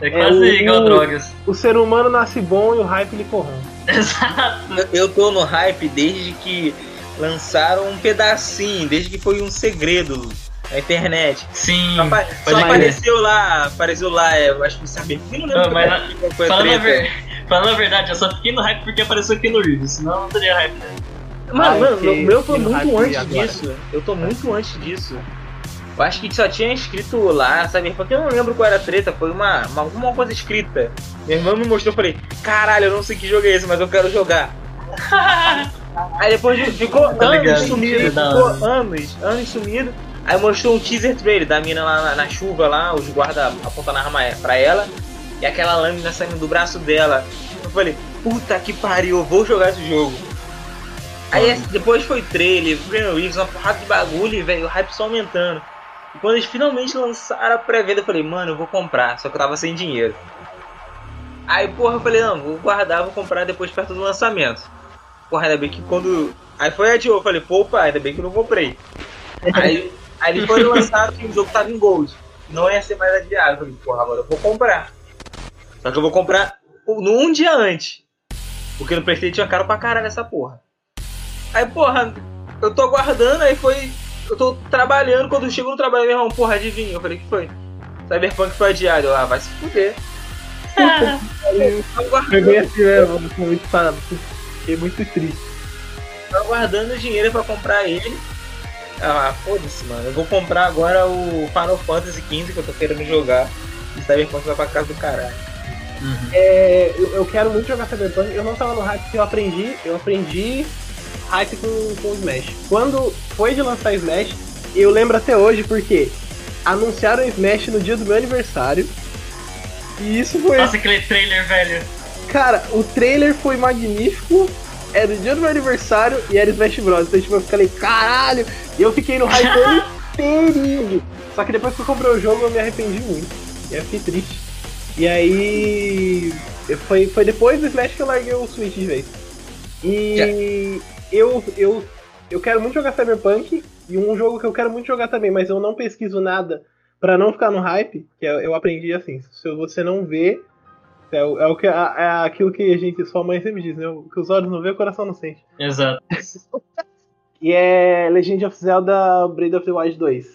É quase igual drogas. O ser humano nasce bom e o hype ele corrompe. Exato. Eu tô no hype desde que lançaram um pedacinho, desde que foi um segredo na internet. Sim. Só apareceu lá, eu acho que sabe. Não lembro. Falando a verdade, eu só fiquei no hype porque apareceu aqui no Rio, senão eu não teria hype, né? Mano, o meu foi muito antes disso. Eu tô muito antes disso. Eu acho que só tinha escrito lá, sabe? Porque eu não lembro qual era a treta, foi alguma coisa escrita. Minha irmã me mostrou, eu falei, caralho, eu não sei que jogo é esse, mas eu quero jogar. Aí depois ficou anos sumido. Aí mostrou um teaser trailer da mina lá na chuva, lá, os guardas apontando a arma pra ela. E aquela lâmina saindo do braço dela. Eu falei, puta que pariu, eu vou jogar esse jogo. Aí depois foi trailer, Grand Reeves, uma porrada de bagulho e, velho, o hype só aumentando. E quando eles finalmente lançaram a pré-venda, eu falei, mano, eu vou comprar, só que eu tava sem dinheiro. Aí, porra, eu falei, não, vou guardar, vou comprar depois perto do lançamento. Porra, ainda bem que quando... Aí foi adiou, eu falei, pô, pai, ainda bem que eu não comprei. Aí eles foram lançados que o jogo tava em gold. Não ia ser mais adiado. Eu falei, porra, agora eu vou comprar. Só que eu vou comprar um dia antes. Porque no PlayStation tinha caro pra caralho essa porra. Aí, porra, eu tô aguardando, aí foi... Eu tô trabalhando, quando eu chego no trabalho, meu irmão, porra, adivinha? Eu falei, o que foi? Cyberpunk foi adiado. Eu, vai se fuder. Foi bem assim, né, mano? Foi muito parado. Fiquei muito triste. Tô aguardando o dinheiro pra comprar ele. Foda-se, mano. Eu vou comprar agora o Final Fantasy XV, que eu tô querendo jogar. E Cyberpunk vai pra casa do caralho. Uhum. Eu quero muito jogar Cyberpunk. Eu não tava no hype, porque eu aprendi... hype com Smash. Quando foi de lançar Smash, eu lembro até hoje porque anunciaram Smash no dia do meu aniversário. E isso foi... Nossa, aquele trailer, velho. Cara, o trailer foi magnífico. Era o dia do meu aniversário e era Smash Bros. Então tipo, eu falei, caralho! E eu fiquei no hype inteirinho. Só que depois que eu comprei o jogo, eu me arrependi muito. E eu fiquei triste. E aí... Foi depois do Smash que eu larguei o Switch de vez. E... Já. Eu quero muito jogar Cyberpunk, e um jogo que eu quero muito jogar também, mas eu não pesquiso nada pra não ficar no hype, que eu aprendi assim, se você não vê, é aquilo que a gente, sua mãe sempre diz, né? O que os olhos não vê, o coração não sente. Exato. E é Legend of Zelda Breath of the Wild 2.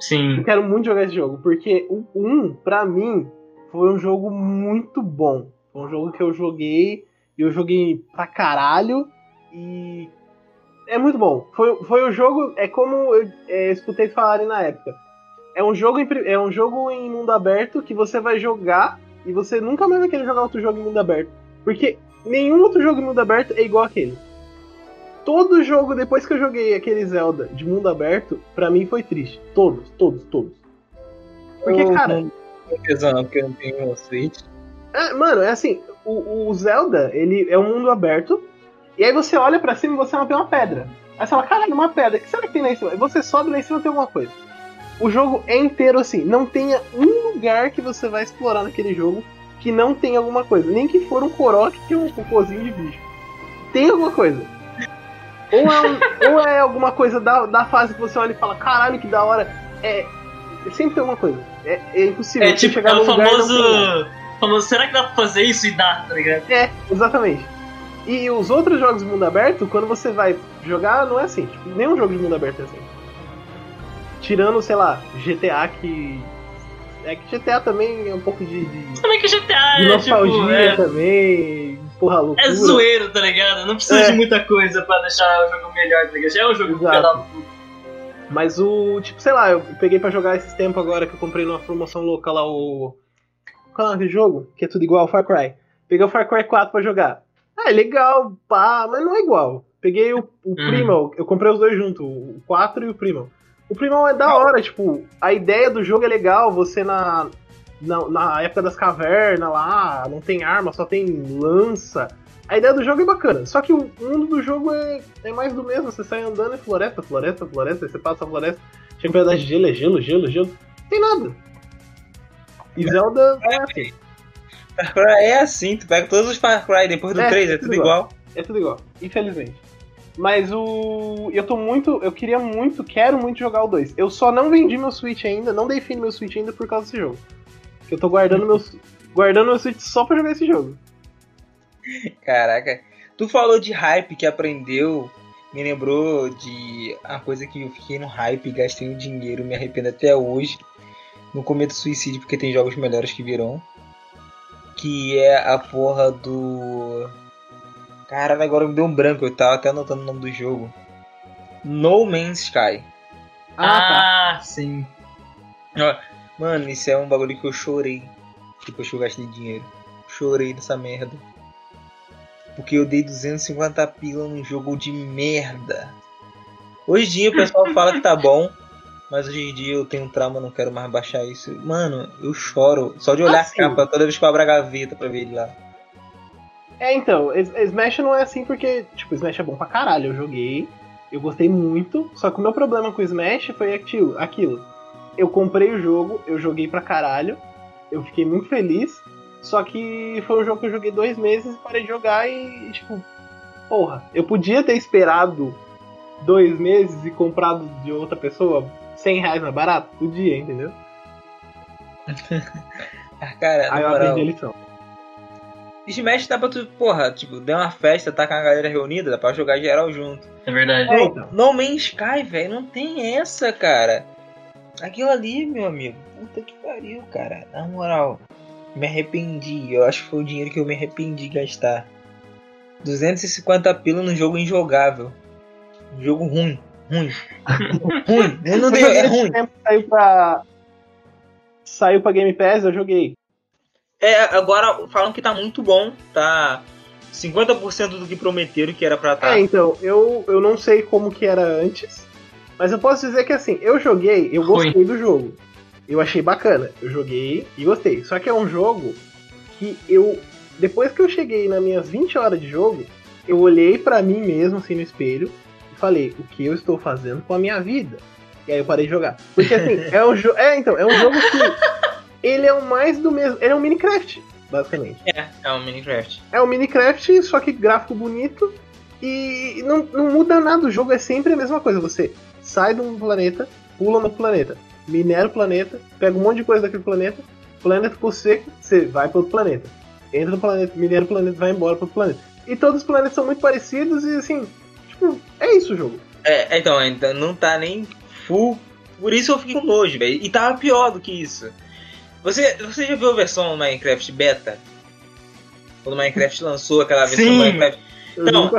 Sim. Eu quero muito jogar esse jogo, porque o 1, pra mim, foi um jogo muito bom. Foi um jogo que eu joguei pra caralho, e é muito bom. Foi o jogo, é como eu escutei falarem na época. É um jogo em mundo aberto que você vai jogar e você nunca mais vai querer jogar outro jogo em mundo aberto, porque nenhum outro jogo em mundo aberto é igual aquele. Todo jogo, depois que eu joguei aquele Zelda de mundo aberto, pra mim foi triste. Todos. Porque, cara... Porque eu não tenho um Switch. É, mano, é assim, o Zelda, ele é um mundo aberto, e aí você olha pra cima e você não tem uma pedra. Aí você fala, caralho, uma pedra, o que será que tem lá em cima? E você sobe lá em cima e tem alguma coisa. O jogo é inteiro assim, não tenha um lugar que você vai explorar naquele jogo que não tenha alguma coisa. Nem que for um coroque que é um cocôzinho de bicho. Tem alguma coisa. Ou é alguma coisa da fase que você olha e fala, caralho, que da hora. É, sempre tem alguma coisa. É impossível. É tipo, chegar no lugar famoso, será que dá pra fazer isso? E dá, tá ligado? É, exatamente. E os outros jogos de mundo aberto, quando você vai jogar, não é assim. Tipo, nenhum jogo de mundo aberto é assim. Tirando, sei lá, GTA que... É que GTA também é um pouco de... Também que GTA de nostalgia é, tipo, também, porra louca. É zoeiro, tá ligado? Não precisa de muita coisa pra deixar o jogo melhor, tá ligado? Já é um jogo cada um. Mas o... Tipo, sei lá, eu peguei pra jogar esses tempos agora que eu comprei numa promoção louca lá o... Qual é o nome do jogo? Que é tudo igual, Far Cry. Peguei o Far Cry 4 pra jogar. Ah, é legal, pá, mas não é igual. Peguei o Primal, eu comprei os dois juntos, o 4 e o Primal. O Primal é da hora, tipo, a ideia do jogo é legal, você na época das cavernas lá, não tem arma, só tem lança. A ideia do jogo é bacana, só que o mundo do jogo é mais do mesmo, você sai andando e floresta, aí você passa a floresta, chega pra pedaço de gelo, é gelo, não tem nada. E Zelda é assim. Far Cry é assim, tu pega todos os Far Cry depois do 3, é tudo igual. É tudo igual, infelizmente. Mas o... Eu quero muito jogar o 2. Eu só não vendi meu Switch ainda, não dei fim no meu Switch ainda por causa desse jogo. Porque eu tô guardando meu Switch só pra jogar esse jogo. Caraca. Tu falou de hype que aprendeu, me lembrou de uma coisa que eu fiquei no hype, gastei um dinheiro, me arrependo até hoje. Não cometo suicídio porque tem jogos melhores que virão. Que é a porra do... Caralho, agora me deu um branco, eu tava até anotando o nome do jogo. No Man's Sky. Ah, tá. Sim. Mano, isso é um bagulho que eu chorei. Depois que eu gastei dinheiro. Chorei dessa merda. Porque eu dei 250 pila num jogo de merda. Hoje em dia o pessoal fala que tá bom. Mas hoje em dia eu tenho um trauma, não quero mais baixar isso. Mano, eu choro. Só de olhar a capa, toda vez que eu abro a gaveta pra ver ele lá. É, então, Smash não é assim porque, tipo, Smash é bom pra caralho, eu joguei, eu gostei muito, só que o meu problema com o Smash foi aquilo, eu comprei o jogo, eu joguei pra caralho, eu fiquei muito feliz, só que foi um jogo que eu joguei 2 meses e parei de jogar e, tipo, porra, eu podia ter esperado 2 meses e comprado de outra pessoa R$100 mais barato? Podia, entendeu? Cara, aí eu aprendi a lição. Smash dá pra tu, porra, tipo, deu uma festa, tá com a galera reunida, dá pra jogar geral junto. É verdade. É, então. No Man's Sky, velho, não tem essa, cara. Aquilo ali, meu amigo, puta que pariu, cara. Na moral, me arrependi. Eu acho que foi o dinheiro que eu me arrependi de gastar. 250 pila num jogo injogável. Um jogo ruim. Ruim, eu não dei, é ruim. Saiu pra Game Pass, eu joguei. É, agora falam que tá muito bom, tá 50% do que prometeram que era pra estar. É, então, eu não sei como que era antes, mas eu posso dizer que assim, eu joguei, eu gostei do jogo, eu achei bacana, eu joguei e gostei. Só que é um jogo que eu, depois que eu cheguei nas minhas 20 horas de jogo, eu olhei pra mim mesmo assim no espelho e falei, o que eu estou fazendo com a minha vida? E aí eu parei de jogar. Porque assim, é um jogo que... Ele é o mais do mesmo. Ele é um Minecraft, basicamente. É um Minecraft. É um Minecraft, só que gráfico bonito. E não muda nada. O jogo é sempre a mesma coisa. Você sai de um planeta, pula no planeta, minera o planeta, pega um monte de coisa daquele planeta, o planeta ficou seco, você vai para outro planeta. Entra no planeta, minera o planeta, vai embora para outro planeta. E todos os planetas são muito parecidos e assim, tipo, é isso o jogo. É, então não tá nem full. Por isso eu fiquei com nojo, velho. E tava pior do que isso. Você já viu a versão Minecraft Beta? Quando o Minecraft lançou aquela versão do Minecraft. Então,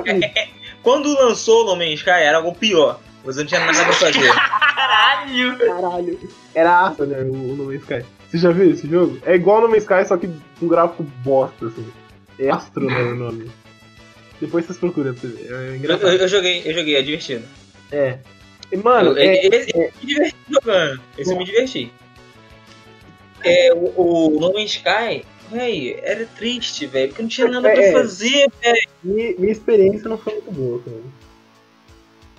quando lançou o No Man's Sky era algo pior. Você não tinha nada pra fazer. Caralho! Era assa, né? O No Man's Sky. Você já viu esse jogo? É igual No Man's Sky, só que um gráfico bosta, assim. É Astro, né, o nome. Depois vocês procuram pra você ver. É engraçado. Eu joguei, é divertido. É. E, mano, me diverti jogando. Esse eu me diverti. É, o No Man's Sky, véi, era triste, velho, porque não tinha nada pra fazer, velho. Minha experiência não foi muito boa, cara.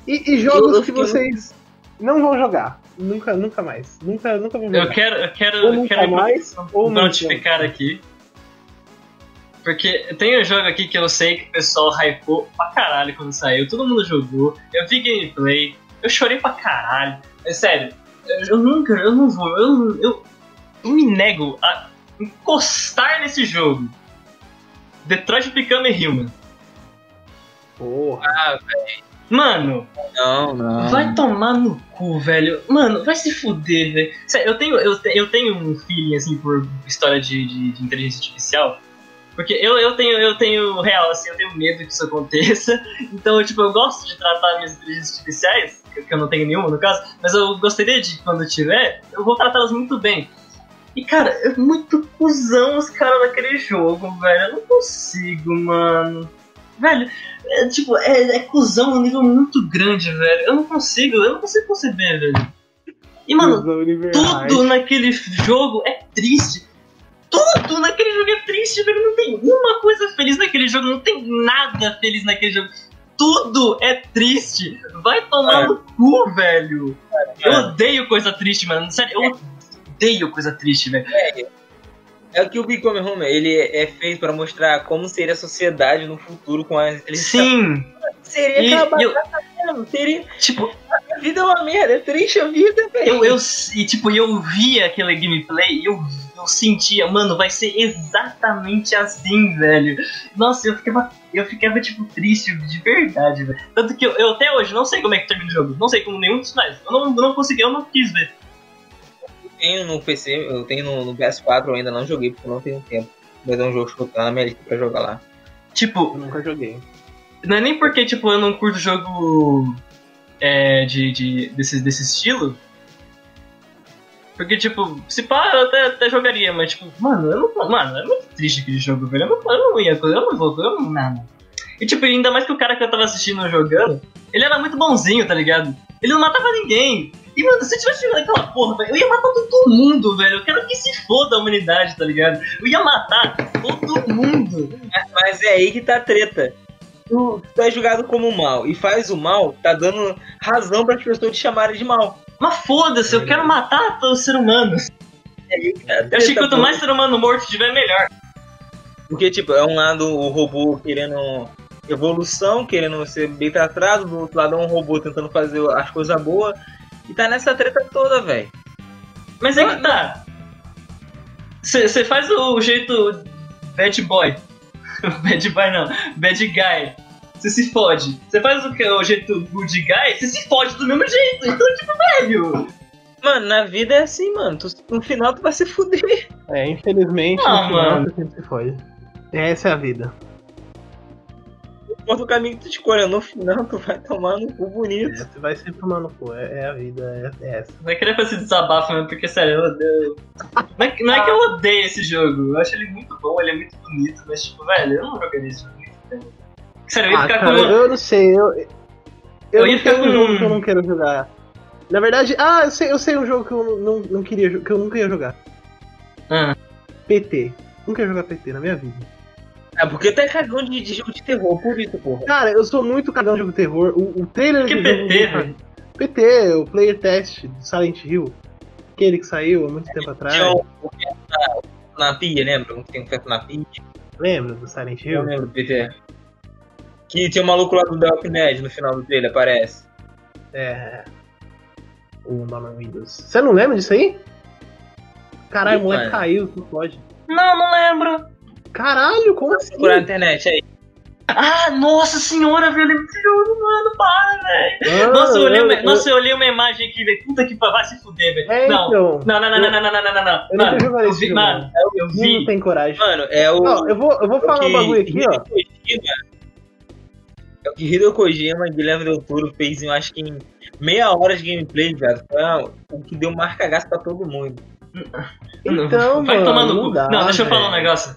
E jogos que vocês não vão jogar. Nunca mais. Nunca vou jogar. Eu quero mais, ou notificar aqui. Porque tem um jogo aqui que eu sei que o pessoal hypou pra caralho quando saiu. Todo mundo jogou. Eu vi gameplay. Eu chorei pra caralho. É sério. Eu me nego a encostar nesse jogo. Detroit Become Human. Porra. Ah, velho. Mano. Não. Vai tomar no cu, velho. Mano, vai se fuder, velho. Sério, eu tenho um feeling, assim, por história de inteligência artificial. Porque eu tenho real, assim, eu tenho medo que isso aconteça. Então, tipo, eu gosto de tratar minhas inteligências artificiais, que eu não tenho nenhuma, no caso, mas eu gostaria de, quando eu tiver, eu vou tratá-las muito bem. E, cara, é muito cuzão os caras daquele jogo, velho. Eu não consigo, mano. Velho, é cuzão a um nível muito grande, velho. Eu não consigo conceber, velho. E, mano, tudo naquele jogo é triste. Tudo naquele jogo é triste, velho. Não tem uma coisa feliz naquele jogo. Não tem nada feliz naquele jogo. Tudo é triste. Vai tomar no cu, velho. Eu odeio coisa triste, mano. Sério, eu odeio coisa triste, velho. É que o Become Home, ele é feito pra mostrar como seria a sociedade no futuro com a inteligência. Sim. Seria acabar mesmo. Seria... Tipo... A vida é uma merda. É triste a vida, velho. Eu via aquele gameplay e eu sentia, mano, vai ser exatamente assim, velho. Nossa, eu ficava tipo, triste de verdade, velho. Tanto que eu até hoje não sei como é que termina o jogo. Não sei como nenhum dos mais. Eu não consegui, eu não quis ver. Eu tenho no PC, eu tenho no PS4, eu ainda não joguei, porque eu não tenho tempo. Mas é um jogo que eu tô na minha lista pra jogar lá. Tipo... Eu nunca joguei. Não é nem porque, tipo, eu não curto jogo desse estilo... Porque, tipo, se pá, eu até jogaria, mas, tipo, mano, é muito triste aquele jogo, velho. Eu não vou, nada. E, tipo, ainda mais que o cara que eu tava assistindo jogando, ele era muito bonzinho, tá ligado? Ele não matava ninguém. E, mano, se eu tivesse jogando aquela porra, velho, eu ia matar todo mundo, velho. Eu quero que se foda a humanidade, tá ligado? Eu ia matar todo mundo. Mas é aí que tá a treta. Tu é julgado como mal e faz o mal, tá dando razão pras pessoas te chamarem de mal. Mas foda-se, eu quero matar todo ser humano. Eu achei que quanto mais ser humano morto tiver, melhor. Porque, tipo, é um lado o robô querendo evolução, querendo ser bem tratado, do outro lado é um robô tentando fazer as coisas boas. E tá nessa treta toda, velho. Mas é que tá. Você faz o jeito bad boy. Bad boy não, bad guy. Você se fode. Você faz o jeito good guy, você se fode do mesmo jeito. Então, tipo, velho... Mano, na vida é assim, mano. No final, tu vai se fuder. É, infelizmente, no final, tu sempre se fode. Essa é a vida. Importa o caminho que tu escolhe. No final, tu vai tomar no cu bonito. Tu vai sempre tomar no cu. É a vida, é essa. Vai querer fazer desabafo mesmo, porque, sério, eu odeio... Não é que eu odeio esse jogo. Eu acho ele muito bom, ele é muito bonito. Mas, tipo, velho, eu não joguei nesse jogo muito tempo. Sério, eu ia ficar cara, com... Eu não sei, eu ia ficar com um jogo que eu não quero jogar. Na verdade, eu sei um jogo que eu não queria, que eu nunca ia jogar. PT. Nunca ia jogar PT na minha vida. Porque tu é cagão de jogo de terror, por isso, porra. Cara, eu sou muito cagão de jogo de terror. O trailer que de PT, velho? PT, o player test do Silent Hill. Aquele que saiu há muito tempo atrás. O que na pia, lembra? O que tem um feto na pia. Lembra do Silent Hill? Eu lembro do PT. Que tinha um maluco lá do Dark Souls no final do trailer, aparece. O Norman Windows. Você não lembra disso aí? Caralho, o moleque caiu, não pode. Não lembro. Caralho, como assim? Por internet aí. Ah, nossa senhora, velho, eu lembro desse jogo, mano, para, velho. Nossa, eu olhei uma imagem aqui, velho. Puta que pariu, vai se fuder, velho. Não. Mano, eu vi. Não tem coragem. Mano, é o... Não, eu vou falar um bagulho aqui, ó. É o que Hideo Kojima e Guilherme Del Toro fez, eu acho que em meia hora de gameplay, velho, foi o que deu marca-gasto pra todo mundo. Então, vai tomar no cu. Não, deixa eu falar um negócio.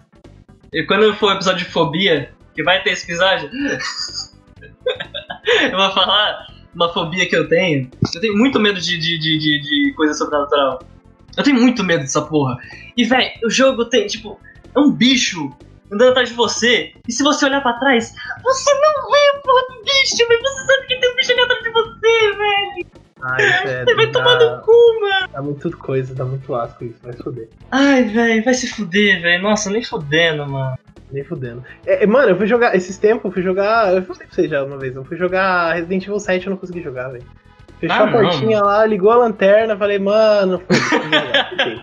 E quando for o episódio de fobia, que vai ter esse episódio, eu vou falar uma fobia que eu tenho. Eu tenho muito medo de coisa sobrenatural. Eu tenho muito medo dessa porra. E, velho, o jogo tem, tipo, é um bicho andando atrás de você. E se você olhar pra trás, você não vê a porra do bicho, mas você sabe que tem um bicho ali atrás de você, velho. Ai, sério. Você vai tomar no cu, mano. Dá muito coisa, dá muito asco isso, vai se fuder. Ai, velho, vai se fuder, velho. Nossa, nem fudendo, mano. Nem fudendo. Mano, eu fui jogar, esses tempos, eu falei pra vocês já uma vez, eu fui jogar Resident Evil 7 e eu não consegui jogar, velho. Fechou a portinha lá, ligou a lanterna, falei, mano, foda-se.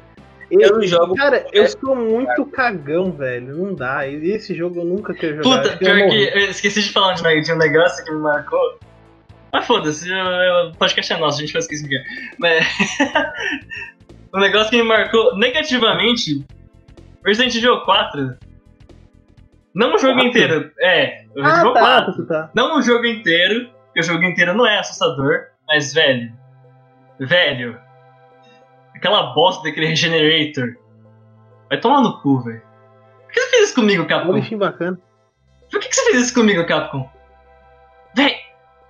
Eu jogo. Cara, eu sou muito cagão, velho. Não dá. Esse jogo eu nunca quero jogar. Puta, pior que eu esqueci de falar de um negócio que me marcou. Mas foda-se, o podcast é nosso, a gente faz o que se quer. Mas um negócio que me marcou negativamente, Resident Evil 4. Não o jogo inteiro. É, o Resident Evil 4. Tá. Não o jogo inteiro, porque o jogo inteiro não é assustador. Mas, velho, aquela bosta daquele Regenerator, vai tomar no cu, velho. Por que você fez isso comigo, Capcom? Um bichinho bacana. Por que você fez isso comigo, Capcom? Véi,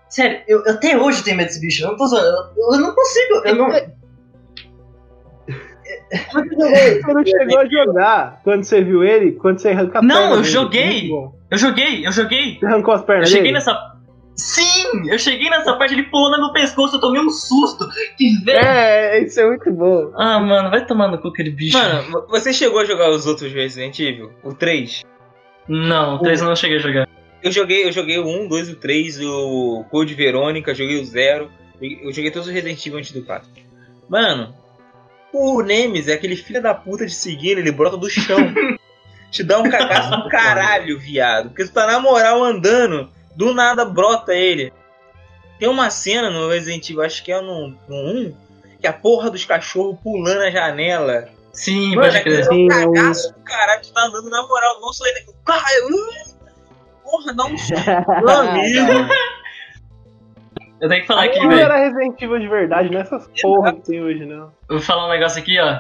sério, eu até hoje tenho medo desse bicho, eu não tô zoando, eu não consigo, eu não... Você não chegou a jogar quando você viu ele, quando você arrancou a perna. Não, eu joguei, Você arrancou as pernas dele? Sim, eu cheguei nessa parte, ele pulou no meu pescoço, eu tomei um susto. Que velho. É, isso é muito bom. Ah, mano, vai tomar no cu aquele bicho. Mano, você chegou a jogar os outros Resident Evil? O 3? Não, o 3 eu não cheguei a jogar. Eu joguei o 1, 2, o 3, o Code Verônica, joguei o 0. Eu joguei todos os Resident Evil antes do 4. Mano, o Nemesis é aquele filho da puta de seguir, ele brota do chão. Te dá um cagaço do caralho, viado. Porque tu tá na moral andando. Do nada brota ele. Tem uma cena no Resident Evil, acho que é no 1, que a porra dos cachorros pulando a janela. Sim, pode crer. É um cagaço do caralho, tu tá andando na moral. Não sou ele. Porra, dá um meu amigo. Eu tenho que falar aqui, velho. Não era Resident Evil de verdade, não é essas porra que tem hoje, não. Eu vou falar um negócio aqui, ó.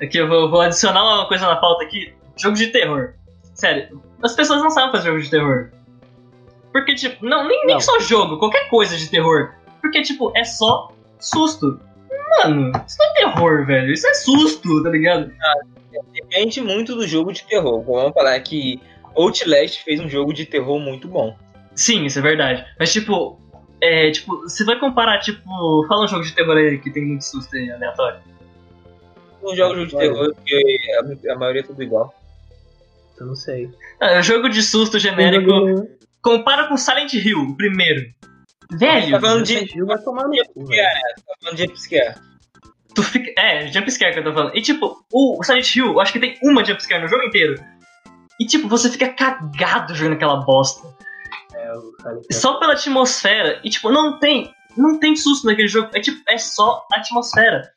Aqui eu vou adicionar uma coisa na pauta aqui. Jogo de terror. Sério, as pessoas não sabem fazer jogo de terror. Porque, tipo, nem só jogo, qualquer coisa de terror. Porque, tipo, é só susto. Mano, isso não é terror, velho. Isso é susto, tá ligado? Depende muito do jogo de terror. Vamos falar que Outlast fez um jogo de terror muito bom. Sim, isso é verdade. Mas, tipo, você vai comparar, tipo... Fala um jogo de terror aí que tem muito susto aí, aleatório. Não jogo de terror, porque a maioria é tudo igual. Eu não sei. É um jogo de susto genérico... Compara com Silent Hill, o primeiro. Velho! Tá falando de jumpscare. É, jumpscare que eu tô falando. E tipo, o Silent Hill, eu acho que tem uma jumpscare no jogo inteiro. E tipo, você fica cagado jogando aquela bosta. Só pela atmosfera. E tipo, não tem susto naquele jogo. É tipo, é só atmosfera.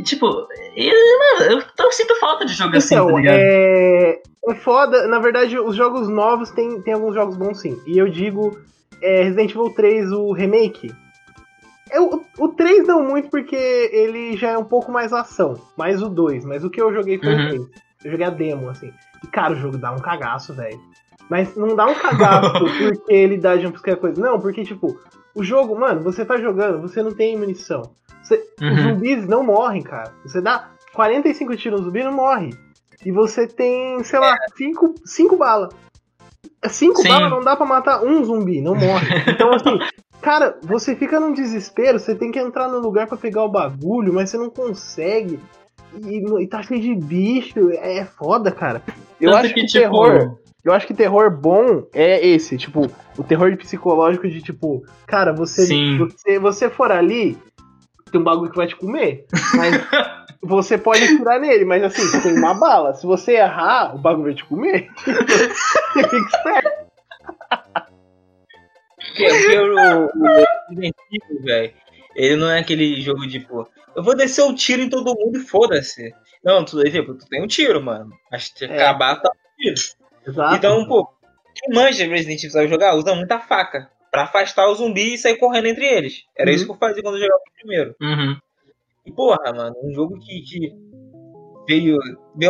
E tipo, eu sinto falta de jogo então, assim, tá ligado? É foda, na verdade, os jogos novos tem alguns jogos bons sim. E eu digo, Resident Evil 3, o remake. O 3 não muito, porque ele já é um pouco mais ação. Mais o 2, mas o que eu joguei foi o 3. Eu joguei a demo, assim. E cara, o jogo dá um cagaço, velho. Mas não dá um cagaço porque ele dá jumpscare coisa. Não, porque tipo, o jogo, mano, você tá jogando, você não tem munição. Os zumbis não morrem, cara. Você dá 45 tiros no zumbi e não morre. E você tem, sei lá, 5 balas. 5 balas não dá pra matar um zumbi, não morre. Então, assim, cara, você fica num desespero, você tem que entrar no lugar pra pegar o bagulho, mas você não consegue. E tá cheio de bicho, é foda, cara. Eu acho que terror bom é esse, tipo, o terror psicológico de, tipo, cara, você for ali... Tem um bagulho que vai te comer, mas você pode tirar nele, mas assim, você tem uma bala. Se você errar, o bagulho vai te comer. Você fica esperto. O velho, ele não é aquele jogo de, pô, eu vou descer o tiro em todo mundo e foda-se. Não, tu tem um tiro, mano. Acho que acabar, tá um tiro. Exato. Então, pô, quem manja Resident Evil sabe jogar, usa muita faca. Pra afastar o zumbi e sair correndo entre eles. Era isso que eu fazia quando eu jogava o primeiro. E porra, mano, um jogo que veio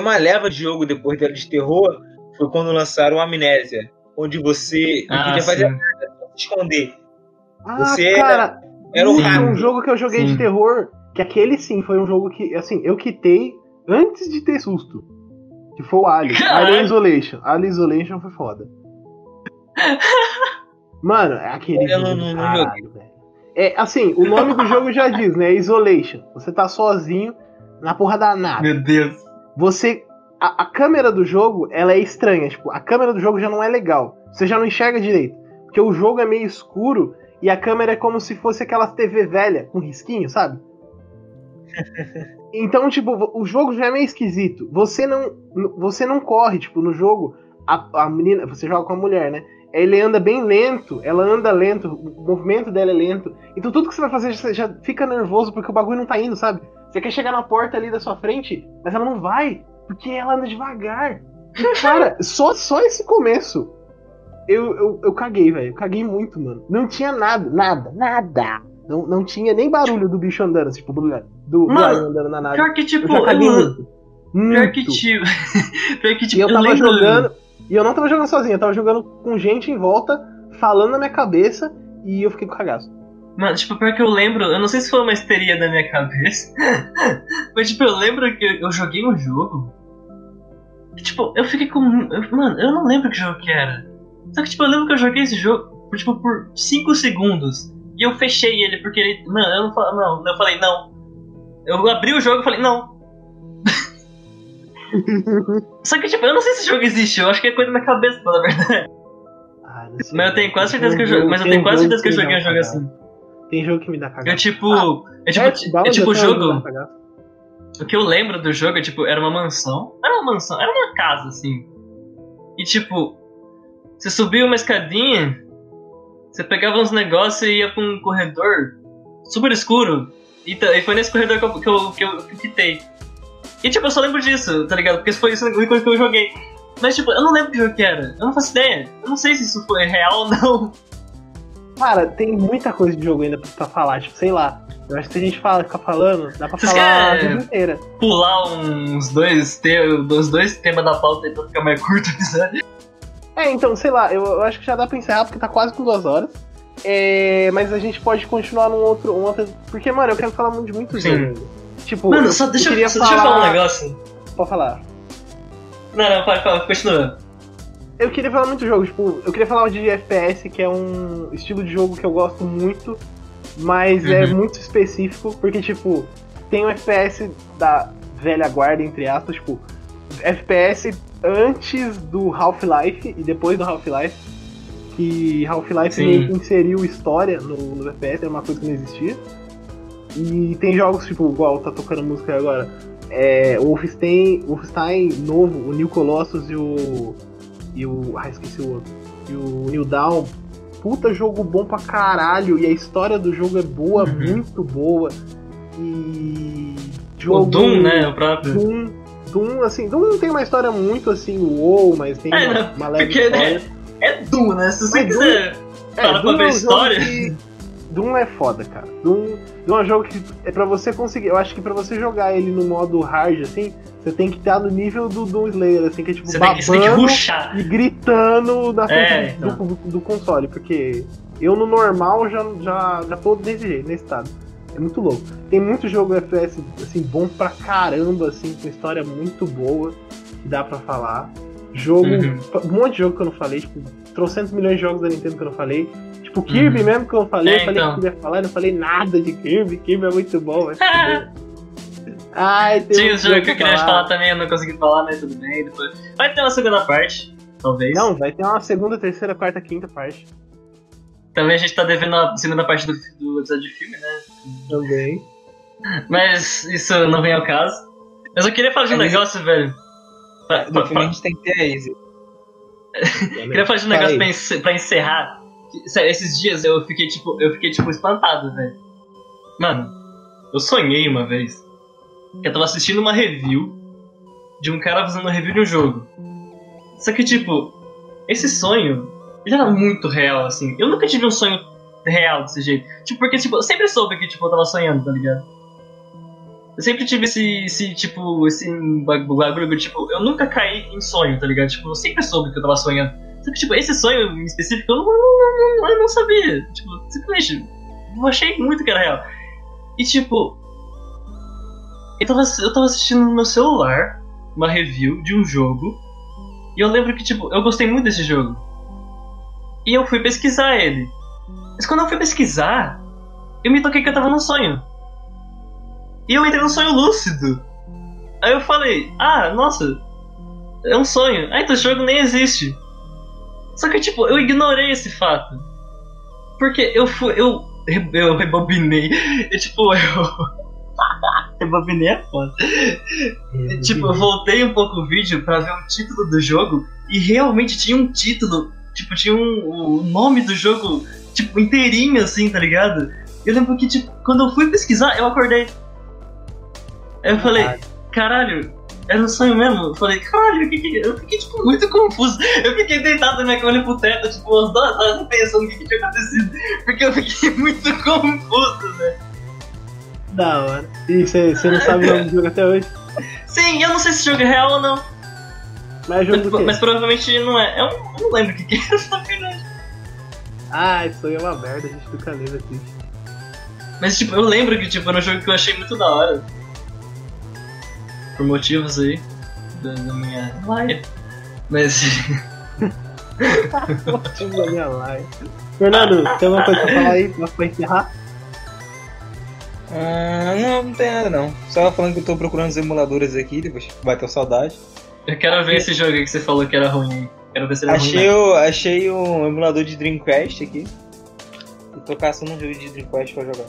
uma leva de jogo depois dela de terror, foi quando lançaram Amnésia, onde você não podia fazer nada, não se esconder. Você cara, era um rápido. Um jogo que eu joguei de terror, que aquele sim, foi um jogo que, assim, eu quitei antes de ter susto. Que foi o Alien. Alien Isolation. Alien Isolation foi foda. Mano, é aquele eu jogo não caralho, velho. É, assim, o nome do jogo já diz, né? Isolation. Você tá sozinho na porra da nave. Meu Deus. Você... A câmera do jogo, ela é estranha. Tipo, a câmera do jogo já não é legal. Você já não enxerga direito. Porque o jogo é meio escuro e a câmera é como se fosse aquelas TV velha, com risquinho, sabe? Então, tipo, o jogo já é meio esquisito. Você não corre, tipo, no jogo. A menina, você joga com a mulher, né? Ele anda bem lento, ela anda lento, o movimento dela é lento. Então tudo que você vai fazer você já fica nervoso porque o bagulho não tá indo, sabe? Você quer chegar na porta ali da sua frente, mas ela não vai, porque ela anda devagar. E, cara, só esse começo eu caguei, velho. Eu caguei muito, mano. Não tinha nada. Não tinha nem barulho do bicho andando, tipo, do Mario andando na nave. Pior que, tipo, Pior que, tipo, eu tava jogando, e eu não tava jogando sozinho, eu tava jogando com gente em volta, falando na minha cabeça, e eu fiquei com cagaço. Mano, tipo, pior que eu lembro, eu não sei se foi uma histeria da minha cabeça, mas, tipo, eu lembro que eu joguei um jogo, e, tipo, eu fiquei com... Mano, eu não lembro que jogo que era. Só que, tipo, eu lembro que eu joguei esse jogo, tipo, por 5 segundos, e eu fechei ele, porque ele... eu falei, não. Eu abri o jogo e falei, não. Só que, tipo, eu não sei se esse jogo existe. Eu acho que é coisa na cabeça, na verdade. Mas eu tenho quase certeza que eu joguei. Mas eu tenho quase certeza que eu joguei um jogo assim. Tem jogo que me dá cagada. Eu, tipo... É tipo o jogo... O que eu lembro do jogo é, tipo, era uma mansão. Era uma casa, assim. E, tipo... Você subia uma escadinha... Você pegava uns negócios e ia pra um corredor super escuro. E foi nesse corredor que eu quitei. E tipo, eu só lembro disso, tá ligado? Porque isso foi isso que eu joguei. Mas tipo, eu não lembro que jogo que era. Eu não faço ideia. Eu não sei se isso foi real ou não. Cara, tem muita coisa de jogo ainda pra falar. Tipo, sei lá. Eu acho que se a gente ficar falando, dá pra falar a vida inteira. Pular uns dois temas da pauta aí pra ficar mais curto, sabe? É, então, sei lá, eu acho que já dá pra encerrar, porque tá quase com 2 horas. É, mas a gente pode continuar num outro... Porque, mano, eu quero falar muito de muitos jogos. Tipo, mano, deixa eu falar um negócio. Pode falar. Não, pode falar, continua. Eu queria falar muito de jogo, tipo, eu queria falar de FPS, que é um estilo de jogo que eu gosto muito, mas é muito específico, porque, tipo, tem um FPS da velha guarda, entre aspas, tipo, FPS... antes do Half-Life e depois do Half-Life, que Half-Life meio que inseriu história no FPS, era uma coisa que não existia. E tem jogos tipo, igual tá tocando música aí agora, Wolfenstein novo, o New Colossus e o New Dawn. Puta jogo bom pra caralho, e a história do jogo é boa, muito boa. E jogo, o Doom, né, o próprio Doom não tem uma história muito assim, uou, mas tem uma leve história. É Doom, né? Se você quiser falar pra ver história... Doom é foda, cara. Doom é um jogo que é pra você conseguir... Eu acho que pra você jogar ele no modo hard, assim, você tem que estar no nível do Doom Slayer, assim, que é tipo babando e gritando na frente do console, porque eu no normal já tô desse jeito, nesse estado. É muito louco. Tem muito jogo FPS assim, bom pra caramba, assim, com história muito boa, que dá pra falar. Jogo, um monte de jogo que eu não falei, tipo, 300 milhões de jogos da Nintendo que eu não falei. Tipo, Kirby mesmo que eu não falei, eu falei que eu ia falar, eu não falei nada de Kirby. Kirby é muito bom, mas ai, tinha um jogo que eu queria falar também, eu não consegui falar, mas tudo bem. Depois... Vai ter uma segunda parte, talvez. Não, vai ter uma segunda, terceira, quarta, quinta parte. Também a gente tá devendo a segunda parte do episódio de filme, né? Também. Mas isso não vem ao caso. Mas eu queria falar de um negócio, velho. No filme a gente tem que ter a Easy. Queria falar de um negócio pra encerrar. Sério, esses dias eu fiquei tipo espantado, velho. Mano, eu sonhei uma vez que eu tava assistindo uma review de um cara fazendo uma review de um jogo. Só que, tipo, esse sonho... Ele era muito real, assim. Eu nunca tive um sonho real desse jeito. Tipo, porque, tipo, eu sempre soube que, tipo, eu tava sonhando, tá ligado? Eu sempre tive esse bagulho, tipo, eu nunca caí em sonho, tá ligado? Tipo, eu sempre soube que eu tava sonhando. Só que, tipo, esse sonho em específico eu não sabia. Tipo, simplesmente, eu achei muito que era real. E, tipo, eu tava assistindo no meu celular uma review de um jogo. E eu lembro que, tipo, eu gostei muito desse jogo. E eu fui pesquisar ele. Mas quando eu fui pesquisar, eu me toquei que eu tava num sonho. E eu entrei num sonho lúcido. Aí eu falei, ah, nossa, é um sonho. Ah, então esse jogo nem existe. Só que, tipo, eu ignorei esse fato. Porque eu rebobinei. E, tipo, rebobinei é foda. E, tipo, eu voltei um pouco o vídeo pra ver o título do jogo. E realmente tinha um título. Tipo, tinha o nome do jogo, tipo, inteirinho, assim, tá ligado? Eu lembro que, tipo, quando eu fui pesquisar, eu acordei. Aí eu falei, caralho, era um sonho mesmo? Eu falei, caralho, eu fiquei tipo, muito confuso. Eu fiquei deitado na minha cama pro teto, tipo, umas 2 horas pensando o que tinha acontecido. Porque eu fiquei muito confuso, né? Da hora. E você não sabe o nome do jogo até hoje? Sim, eu não sei se esse jogo é real ou não. Mas, jogo tipo, mas provavelmente não é. Eu não lembro o que é essa verdade. Ah, isso aí é uma merda, a gente fica lendo aqui. Mas, tipo, eu lembro que tipo, era um jogo que eu achei muito da hora. Por motivos aí da minha laia. Mas. Motivos da minha laia. Fernando, tem alguma coisa pra falar aí? Pra encerrar? Não tem nada não. Só falando que eu tô procurando os emuladores aqui, depois vai ter saudade. Eu quero ver esse jogo aí que você falou que era ruim. Quero ver se ele é ruim. Achei um emulador de Dreamcast aqui. Eu tô caçando um jogo de Dreamcast pra jogar.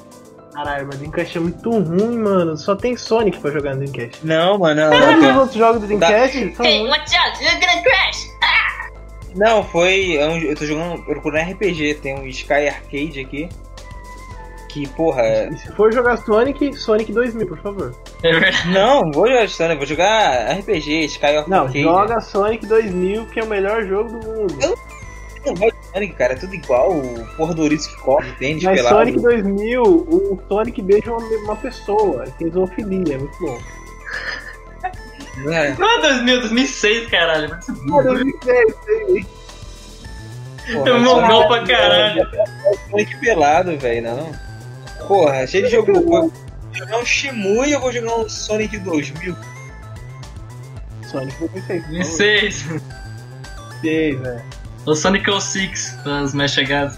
Caralho, mas o Dreamcast é muito ruim, mano. Só tem Sonic pra jogar no Dreamcast. Não, mano. Não, os outros jogos do Dreamcast? Ei, watch out, you're gonna crash! Não, foi... Eu tô jogando... procurando RPG. Tem um Sky Arcade aqui. Que, porra... Se for jogar Sonic, Sonic 2000, por favor. Não, vou jogar Sonic. Vou jogar RPG, Sky Arcade. Não, joga Sonic 2000, que é o melhor jogo do mundo. Eu não gosto de Sonic, cara, é tudo igual, o porra do Ouriço que corre, entende? Mas pelado. Sonic 2000, o Sonic beija uma pessoa, ele tem zoofilia, é muito bom. Não é 2000, 2006, caralho. Não, 2006, porra, é mongol pra caralho. É o Sonic pelado, velho, não? Porra, cheio de jogo. Vou jogar um Shimui e eu vou jogar um Sonic 2000. Sonic 2006. 2006, velho. O Sonic 06, as mais chegadas.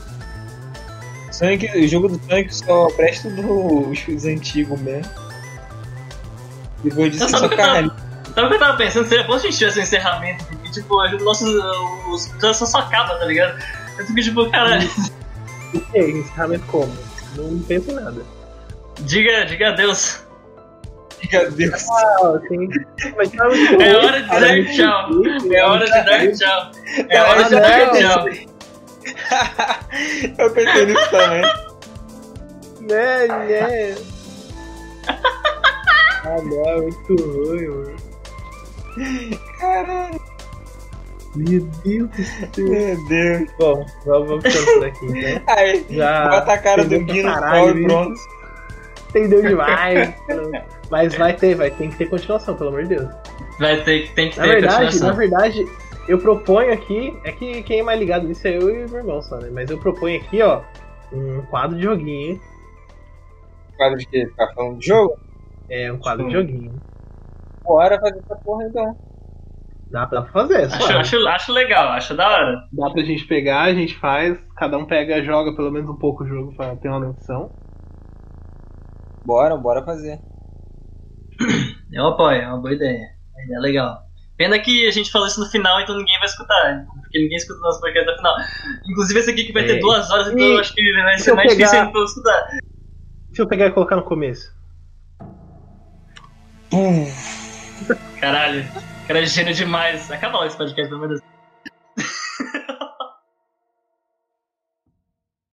Sonic, o jogo do Sonic só presta dos antigos mesmo. Depois disso, só caralho. Sabe o que eu tava pensando? Seria bom a gente tivesse um encerramento, porque, tipo, a gente, os só acaba, tá ligado? Eu fico tipo, caralho. O que? Encerramento como? Não penso em nada. Diga adeus. Diga adeus. Tchau, tem. É hora de dar tchau. É hora de dar tchau. É hora de dar tchau. Eu pensei nisso também. Né? Ah, não, é muito ruim, mano. Caralho. Meu Deus do céu. Meu Deus. Bom, vamos ficar por aqui, né? Aí, já bota a cara do Gui no pau e pronto. Entendeu demais. Mas vai ter que ter continuação, pelo amor de Deus. Na verdade, eu proponho aqui, é que quem é mais ligado nisso é eu e meu irmão só, né? Mas eu proponho aqui, ó, um quadro de joguinho, hein? Quadro de quê? Tá falando de jogo? É, um quadro de joguinho. Bora fazer essa porra então. Dá pra fazer, acho legal, acho da hora. Dá pra gente pegar, a gente faz, cada um pega, joga pelo menos um pouco o jogo pra ter uma noção. Bora fazer. Eu apoio, é uma boa ideia. Uma ideia legal. Pena que a gente falou isso no final, então ninguém vai escutar. Porque ninguém escuta o nosso podcast até o final. Inclusive esse aqui que vai ter 2 horas, então eu acho que vai ser mais difícil ainda pra eu escutar. Deixa eu pegar e colocar no começo. Caralho, cara é gênio demais. Acaba logo esse podcast, pelo amor de Deus.